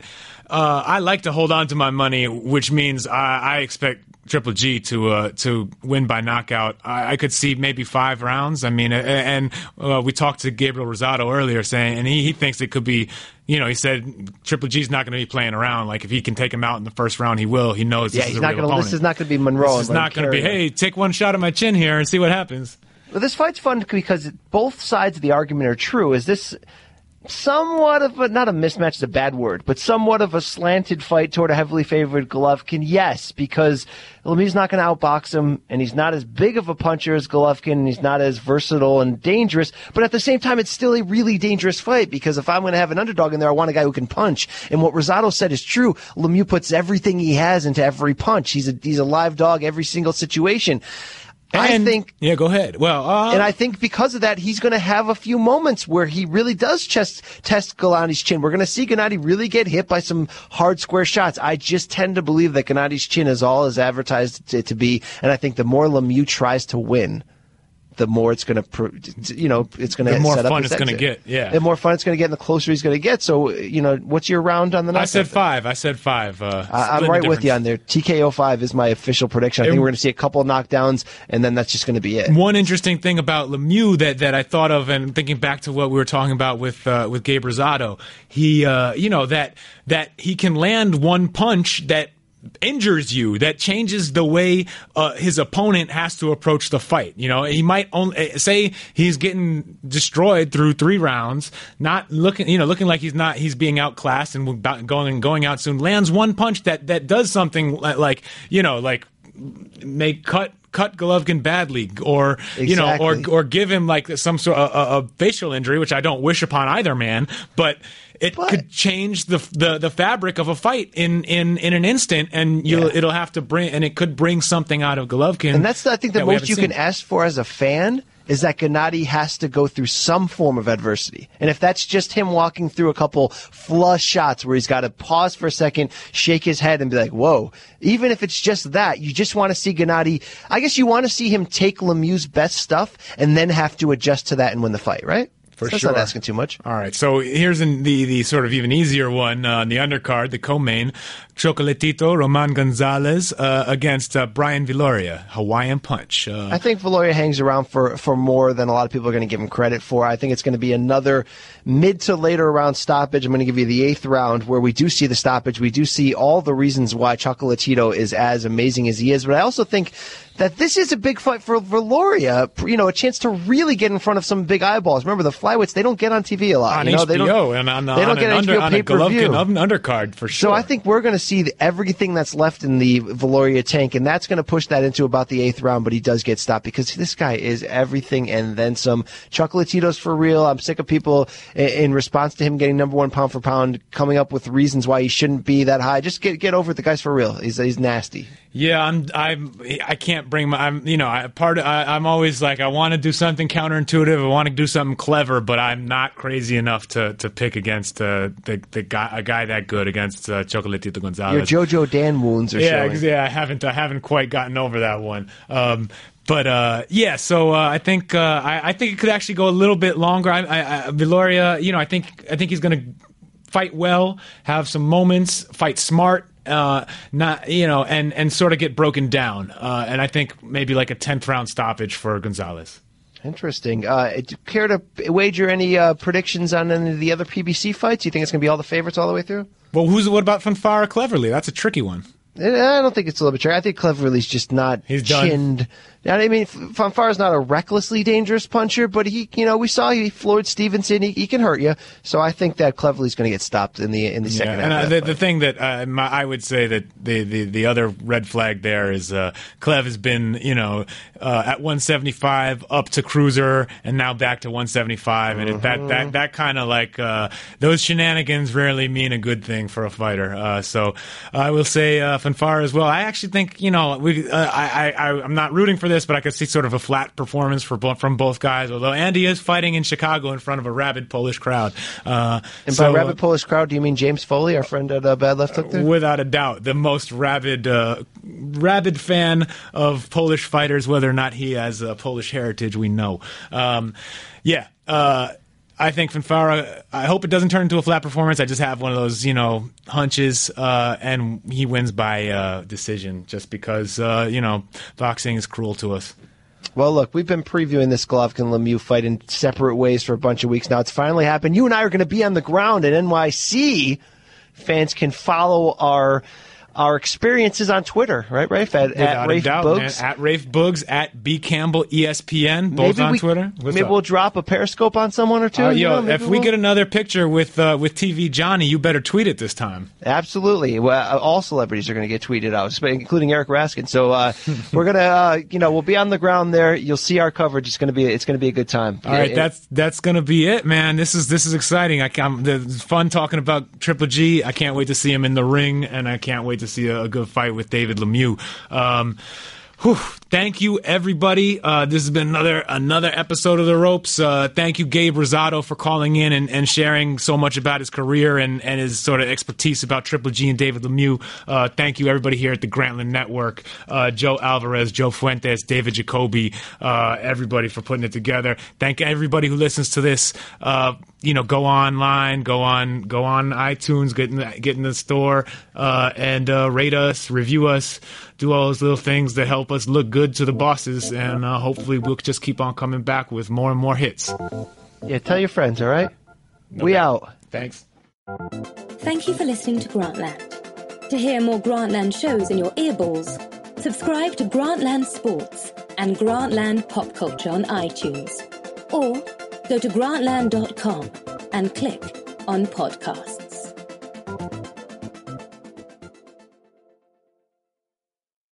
I like to hold on to my money, which means I expect Triple G to win by knockout. I could see maybe 5 rounds. I mean, and we talked to Gabriel Rosado earlier, saying, and he thinks it could be. He said Triple G's not going to be playing around. Like, if he can take him out in the first round, he will. He knows this is a real opponent. This is not going to be Monroe. This is not going to be, hey, take one shot at my chin here and see what happens. Well, this fight's fun because both sides of the argument are true. Is this somewhat of a, not a mismatch is a bad word, but somewhat of a slanted fight toward a heavily favored Golovkin? Yes, because Lemieux's not going to outbox him, and he's not as big of a puncher as Golovkin, and he's not as versatile and dangerous, but at the same time, it's still a really dangerous fight, because if I'm going to have an underdog in there, I want a guy who can punch. And what Rosado said is true. Lemieux puts everything he has into every punch. He's a live dog every single situation. Yeah, go ahead. Well, and I think because of that, he's going to have a few moments where he really does test Gennady's chin. We're going to see Gennady really get hit by some hard square shots. I just tend to believe that Gennady's chin is all as advertised it to be, and I think the more Lemieux tries to win, the more it's going to, it's going to set up. The more fun it's going to get, yeah. The more fun it's going to get, and the closer he's going to get. So, what's your round on the night? I said five. I'm right with you on there. TKO 5 is my official prediction. I think we're going to see a couple of knockdowns, and then that's just going to be it. One interesting thing about Lemieux that I thought of, and thinking back to what we were talking about with Gabe Rosado, he, that he can land one punch that injures you, that changes the way his opponent has to approach the fight. You know, he might only say he's getting destroyed through 3 rounds, not looking, you know, looking like he's being outclassed and going out soon. Lands one punch that does something like, you know, like may cut Golovkin badly, or exactly. You know, or give him like some sort of a facial injury, which I don't wish upon either man, but. It could change the fabric of a fight in an instant, and it'll have to bring, and it could bring something out of Golovkin. And that's, I think, the most you can ask for as a fan is that Gennady has to go through some form of adversity. And if that's just him walking through a couple flush shots where he's got to pause for a second, shake his head, and be like, whoa. Even if it's just that, you just want to see Gennady. I guess you want to see him take Lemieux's best stuff and then have to adjust to that and win the fight, right? For sure. That's not asking too much. All right, so here's the sort of even easier one on the undercard, the co-main, Chocolatito Roman Gonzalez against Brian Viloria, Hawaiian Punch. I think Viloria hangs around for more than a lot of people are going to give him credit for. I think it's going to be another mid to later round stoppage. I'm going to give you the 8th round where we do see the stoppage. We do see all the reasons why Chocolatito is as amazing as he is, but I also think that this is a big fight for Viloria, you know, a chance to really get in front of some big eyeballs. Remember, the flyweights, they don't get on TV a lot. On HBO, they don't, and on get on a Golovkin undercard, for sure. So I think we're going to see everything that's left in the Viloria tank, and that's going to push that into about the 8th round, but he does get stopped because this guy is everything and then some. Chocolatito's for real. I'm sick of people, in response to him getting #1 pound for pound, coming up with reasons why he shouldn't be that high. Just get over it. The guy's for real. He's nasty. Yeah, I can't bring my, I'm always like, I want to do something counterintuitive, I want to do something clever, but I'm not crazy enough to pick against a guy that good against Chocolatito Gonzalez. Your JoJo Dan wounds are showing. Yeah, I haven't quite gotten over that one. I think it could actually go a little bit longer. Viloria, you know, I think he's going to fight well, have some moments, fight smart. Not, you know, and sort of get broken down. And I think maybe like a 10th round stoppage for Gonzalez. Interesting. Care to wager any predictions on any of the other PBC fights? You think it's going to be all the favorites all the way through? Well, what about Fonfara Cleverly? That's a tricky one. I don't think it's a little bit tricky. I think Cleverly's just not chinned. I mean, Fonfara's not a recklessly dangerous puncher, but he, you know, we saw he floored Stevenson. He can hurt you. So I think that Cleverly's going to get stopped in the second half. And the thing that I would say that the other red flag there is Clev has been, you know, at 175 up to cruiser and now back to 175, and that kind of like those shenanigans rarely mean a good thing for a fighter. So I will say Fonfara as well. I actually think, you know, I'm not rooting for this, but I could see sort of a flat performance from both guys, although Andy is fighting in Chicago in front of a rabid Polish crowd. By rabid Polish crowd, do you mean James Foley, our friend at Bad Left Hook there? Without a doubt, the most rabid fan of Polish fighters, whether or not he has a Polish heritage, we know. I think Fonfara, I hope it doesn't turn into a flat performance. I just have one of those, you know, hunches, and he wins by decision just because, you know, boxing is cruel to us. Well, look, we've been previewing this Golovkin-Lemieux fight in separate ways for a bunch of weeks now. It's finally happened. You and I are going to be on the ground at NYC. Fans can follow our experiences on Twitter, right, Rafe? At Rafe Boogs. At Rafe Boogs, at B Campbell ESPN, both on Twitter. Maybe we'll drop a Periscope on someone or two. If we get another picture with TV Johnny, you better tweet it this time. Absolutely. Well, all celebrities are going to get tweeted out, including Eric Raskin. So we're going to, you know, we'll be on the ground there. You'll see our coverage. It's going to be a good time. All right, that's going to be it, man. This is exciting. It's fun talking about Triple G. I can't wait to see him in the ring, and I can't wait to see a good fight with David Lemieux. Thank you, everybody. This has been another episode of The Ropes. Thank you, Gabe Rosado, for calling in and sharing so much about his career and his sort of expertise about Triple G and David Lemieux. Thank you, everybody here at the Grantland Network, Joe Alvarez, Joe Fuentes, David Jacoby, everybody for putting it together. Thank everybody who listens to this. You know, go online, go on iTunes, get in the store, and rate us, review us, do all those little things that help us look good to the bosses, and hopefully we'll just keep on coming back with more and more hits. Yeah, tell your friends, all right? Okay. We out. Thanks. Thank you for listening to Grantland. To hear more Grantland shows in your earballs, subscribe to Grantland Sports and Grantland Pop Culture on iTunes. Or go to Grantland.com and click on Podcasts.